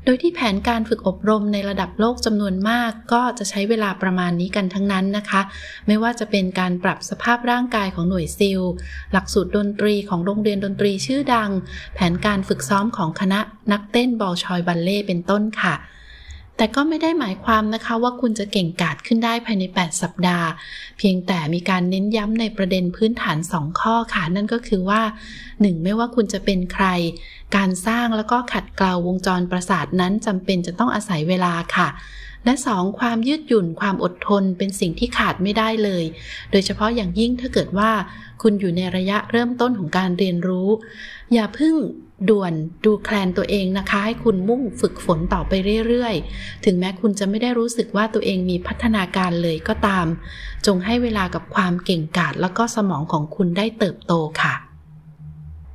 โดยที่แผนการฝึกอบรมในระดับโลกจำนวนมากก็จะใช้เวลาประมาณนี้กันทั้งนั้นนะคะไม่ว่าจะเป็นการปรับสภาพร่างกายของหน่วยซิลหลักสูตรดนตรีของโรงเรียนดนตรีชื่อดังแผนการฝึกซ้อมของคณะนักเต้นบอลชอยบัลเล่เป็นต้นค่ะแต่ก็ไม่ได้หมายความนะคะว่าคุณจะเก่งกาจขึ้นได้ภายในแปดสัปดาห์เพียงแต่มีการเน้นย้ำในประเด็นพื้นฐานสองข้อค่ะนั่นก็คือว่าหนึ่งไม่ว่าคุณจะเป็นใครการสร้างแล้วก็ขัดเกลาวงจรประสาทนั้นจำเป็นจะต้องอาศัยเวลาค่ะและสองความยืดหยุ่นความอดทนเป็นสิ่งที่ขาดไม่ได้เลยโดยเฉพาะอย่างยิ่งถ้าเกิดว่าคุณอยู่ในระยะเริ่มต้นของการเรียนรู้อย่าเพิ่งด่วนดูแคลนตัวเองนะคะให้คุณมุ่งฝึกฝนต่อไปเรื่อยๆถึงแม้คุณจะไม่ได้รู้สึกว่าตัวเองมีพัฒนาการเลยก็ตามจงให้เวลากับความเก่งกาจแล้วก็สมองของคุณได้เติบโตค่ะ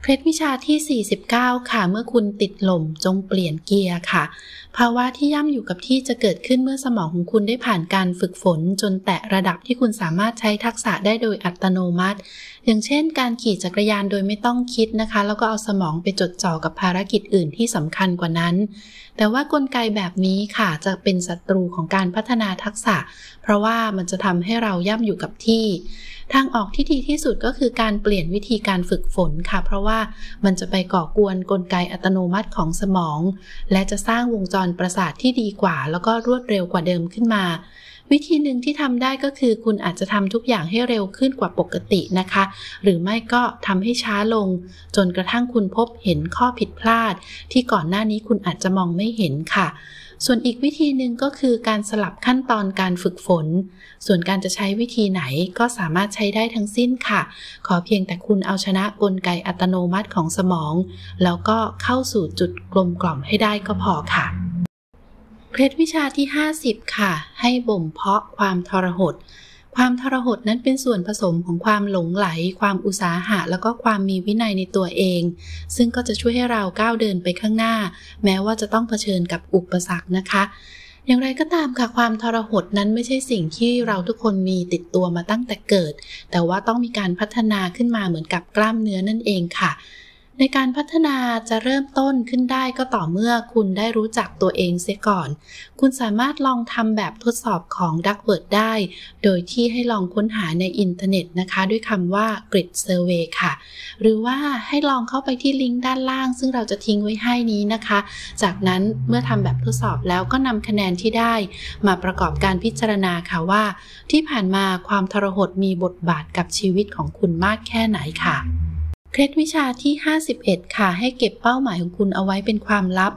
เคล็ดวิชาที่สี่สิบเก้าค่ะเมื่อคุณติดลมจงเปลี่ยนเกียร์ค่ะภาวะที่ย่ำอยู่กับที่จะเกิดขึ้นเมื่อสมองของคุณได้ผ่านการฝึกฝนจนแตะระดับที่คุณสามารถใช้ทักษะได้โดยอัตโนมัติอย่างเช่นการขี่จักรยานโดยไม่ต้องคิดนะคะแล้วก็เอาสมองไปจดจ่อกับภารกิจอื่นที่สำคัญกว่านั้นแต่ว่ากลไกแบบนี้ค่ะจะเป็นศัตรูของการพัฒนาทักษะเพราะว่ามันจะทำให้เราย่ำอยู่กับที่ทางออกที่ดีที่สุดก็คือการเปลี่ยนวิธีการฝึกฝนค่ะเพราะว่ามันจะไปก่อกวนกลไกอัตโนมัติของสมองและจะสร้างวงจรประสาทที่ดีกว่าแล้วก็รวดเร็วกว่าเดิมขึ้นมาวิธีหนึ่งที่ทำได้ก็คือคุณอาจจะทำทุกอย่างให้เร็วขึ้นกว่าปกตินะคะหรือไม่ก็ทำให้ช้าลงจนกระทั่งคุณพบเห็นข้อผิดพลาดที่ก่อนหน้านี้คุณอาจจะมองไม่เห็นค่ะส่วนอีกวิธีหนึ่งก็คือการสลับขั้นตอนการฝึกฝนส่วนการจะใช้วิธีไหนก็สามารถใช้ได้ทั้งสิ้นค่ะขอเพียงแต่คุณเอาชนะกลไกอัตโนมัติของสมองแล้วก็เข้าสู่จุดกลมกล่อมให้ได้ก็พอค่ะเคล็ดวิชาที่ห้าสิบค่ะให้บ่มเพาะความทรหดความทรหดนั้นเป็นส่วนผสมของความหลงไหลความอุตสาหะแล้วก็ความมีวินัยในตัวเองซึ่งก็จะช่วยให้เราก้าวเดินไปข้างหน้าแม้ว่าจะต้องเผชิญกับอุปสรรคนะคะอย่างไรก็ตามค่ะความทรหดนั้นไม่ใช่สิ่งที่เราทุกคนมีติดตัวมาตั้งแต่เกิดแต่ว่าต้องมีการพัฒนาขึ้นมาเหมือนกับกล้ามเนื้อนั่นเองค่ะในการพัฒนาจะเริ่มต้นขึ้นได้ก็ต่อเมื่อคุณได้รู้จักตัวเองเสียก่อนคุณสามารถลองทำแบบทดสอบของดักเวิร์ดได้โดยที่ให้ลองค้นหาในอินเทอร์เน็ตนะคะด้วยคำว่า Grit Survey ค่ะหรือว่าให้ลองเข้าไปที่ลิงก์ด้านล่างซึ่งเราจะทิ้งไว้ให้นี้นะคะจากนั้นเมื่อทำแบบทดสอบแล้วก็นำคะแนนที่ได้มาประกอบการพิจารณาค่ะว่าที่ผ่านมาความทรหดมีบทบาทกับชีวิตของคุณมากแค่ไหนค่ะเคล็ดวิชาที่ห้าสิบเอ็ดค่ะให้เก็บเป้าหมายของคุณเอาไว้เป็นความลับ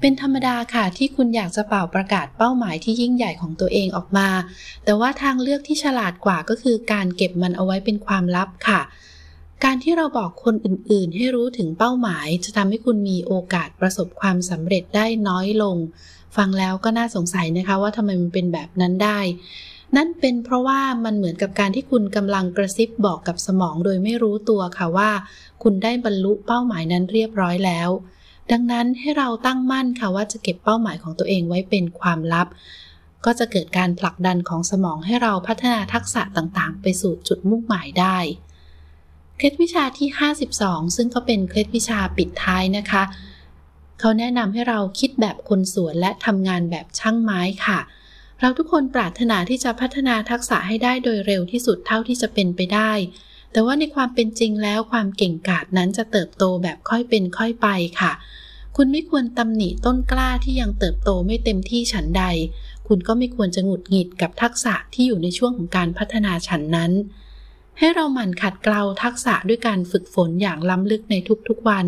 เป็นธรรมดาค่ะที่คุณอยากจะเป่าประกาศเป้าหมายที่ยิ่งใหญ่ของตัวเองออกมาแต่ว่าทางเลือกที่ฉลาดกว่าก็คือการเก็บมันเอาไว้เป็นความลับค่ะการที่เราบอกคนอื่นๆให้รู้ถึงเป้าหมายจะทำให้คุณมีโอกาสประสบความสำเร็จได้น้อยลงฟังแล้วก็น่าสงสัยนะคะว่าทำไมมันเป็นแบบนั้นได้นั่นเป็นเพราะว่ามันเหมือนกับการที่คุณกำลังกระซิบบอกกับสมองโดยไม่รู้ตัวค่ะว่าคุณได้บรรลุเป้าหมายนั้นเรียบร้อยแล้วดังนั้นให้เราตั้งมั่นค่ะว่าจะเก็บเป้าหมายของตัวเองไว้เป็นความลับก็จะเกิดการผลักดันของสมองให้เราพัฒนาทักษะต่างๆไปสู่จุดมุ่งหมายได้เคล็ดวิชาที่ห้าสิบสองซึ่งก็เป็นเคล็ดวิชาปิดท้ายนะคะเขาแนะนำให้เราคิดแบบคนสวนและทำงานแบบช่างไม้ค่ะ เราทุกคนปรารถนาที่จะพัฒนาทักษะให้ได้โดยเร็วที่สุดเท่าที่จะเป็นไปได้แต่ว่าในความเป็นจริงแล้วความเก่งกาจนั้นจะเติบโตแบบค่อยเป็นค่อยไปค่ะคุณไม่ควรตำหนิต้นกล้าที่ยังเติบโตไม่เต็มที่ฉันใดคุณก็ไม่ควรจะหงุดหงิดกับทักษะที่อยู่ในช่วงของการพัฒนาฉันนั้นให้เราหมั่นขัดเกลาทักษะด้วยการฝึกฝนอย่างล้ำลึกในทุกๆวัน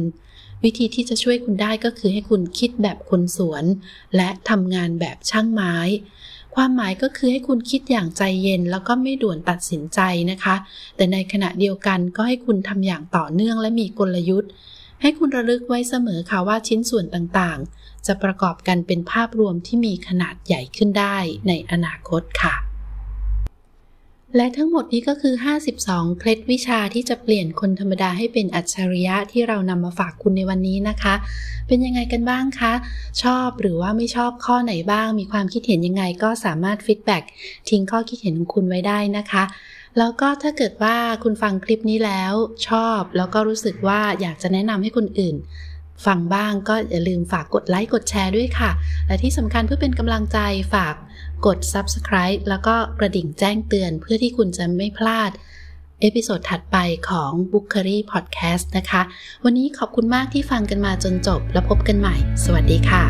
วิธีที่จะช่วยคุณได้ก็คือให้คุณคิดแบบคนสวนและทำงานแบบช่างไม้ความหมายก็คือให้คุณคิดอย่างใจเย็นแล้วก็ไม่ด่วนตัดสินใจนะคะแต่ในขณะเดียวกันก็ให้คุณทำอย่างต่อเนื่องและมีกลยุทธ์ให้คุณระลึกไว้เสมอค่ะว่าชิ้นส่วนต่างๆจะประกอบกันเป็นภาพรวมที่มีขนาดใหญ่ขึ้นได้ในอนาคตค่ะและทั้งหมดนี้ก็คือห้าสิบสองเคล็ดวิชาที่จะเปลี่ยนคนธรรมดาให้เป็นอัจฉริยะที่เรานำมาฝากคุณในวันนี้นะคะเป็นยังไงกันบ้างคะชอบหรือว่าไม่ชอบข้อไหนบ้างมีความคิดเห็นยังไงก็สามารถฟีดแบ็กทิ้งข้อคิดเห็นของคุณไว้ได้นะคะแล้วก็ถ้าเกิดว่าคุณฟังคลิปนี้แล้วชอบแล้วก็รู้สึกว่าอยากจะแนะนำให้คนอื่นฟังบ้างก็อย่าลืมฝากกดไลค์กดแชร์ด้วยค่ะและที่สำคัญเพื่อเป็นกำลังใจฝากกด Subscribe แล้วก็กระดิ่งแจ้งเตือนเพื่อที่คุณจะไม่พลาดเอพิโซดถัดไปของ Bookery Podcast นะคะวันนี้ขอบคุณมากที่ฟังกันมาจนจบแล้วพบกันใหม่สวัสดีค่ะ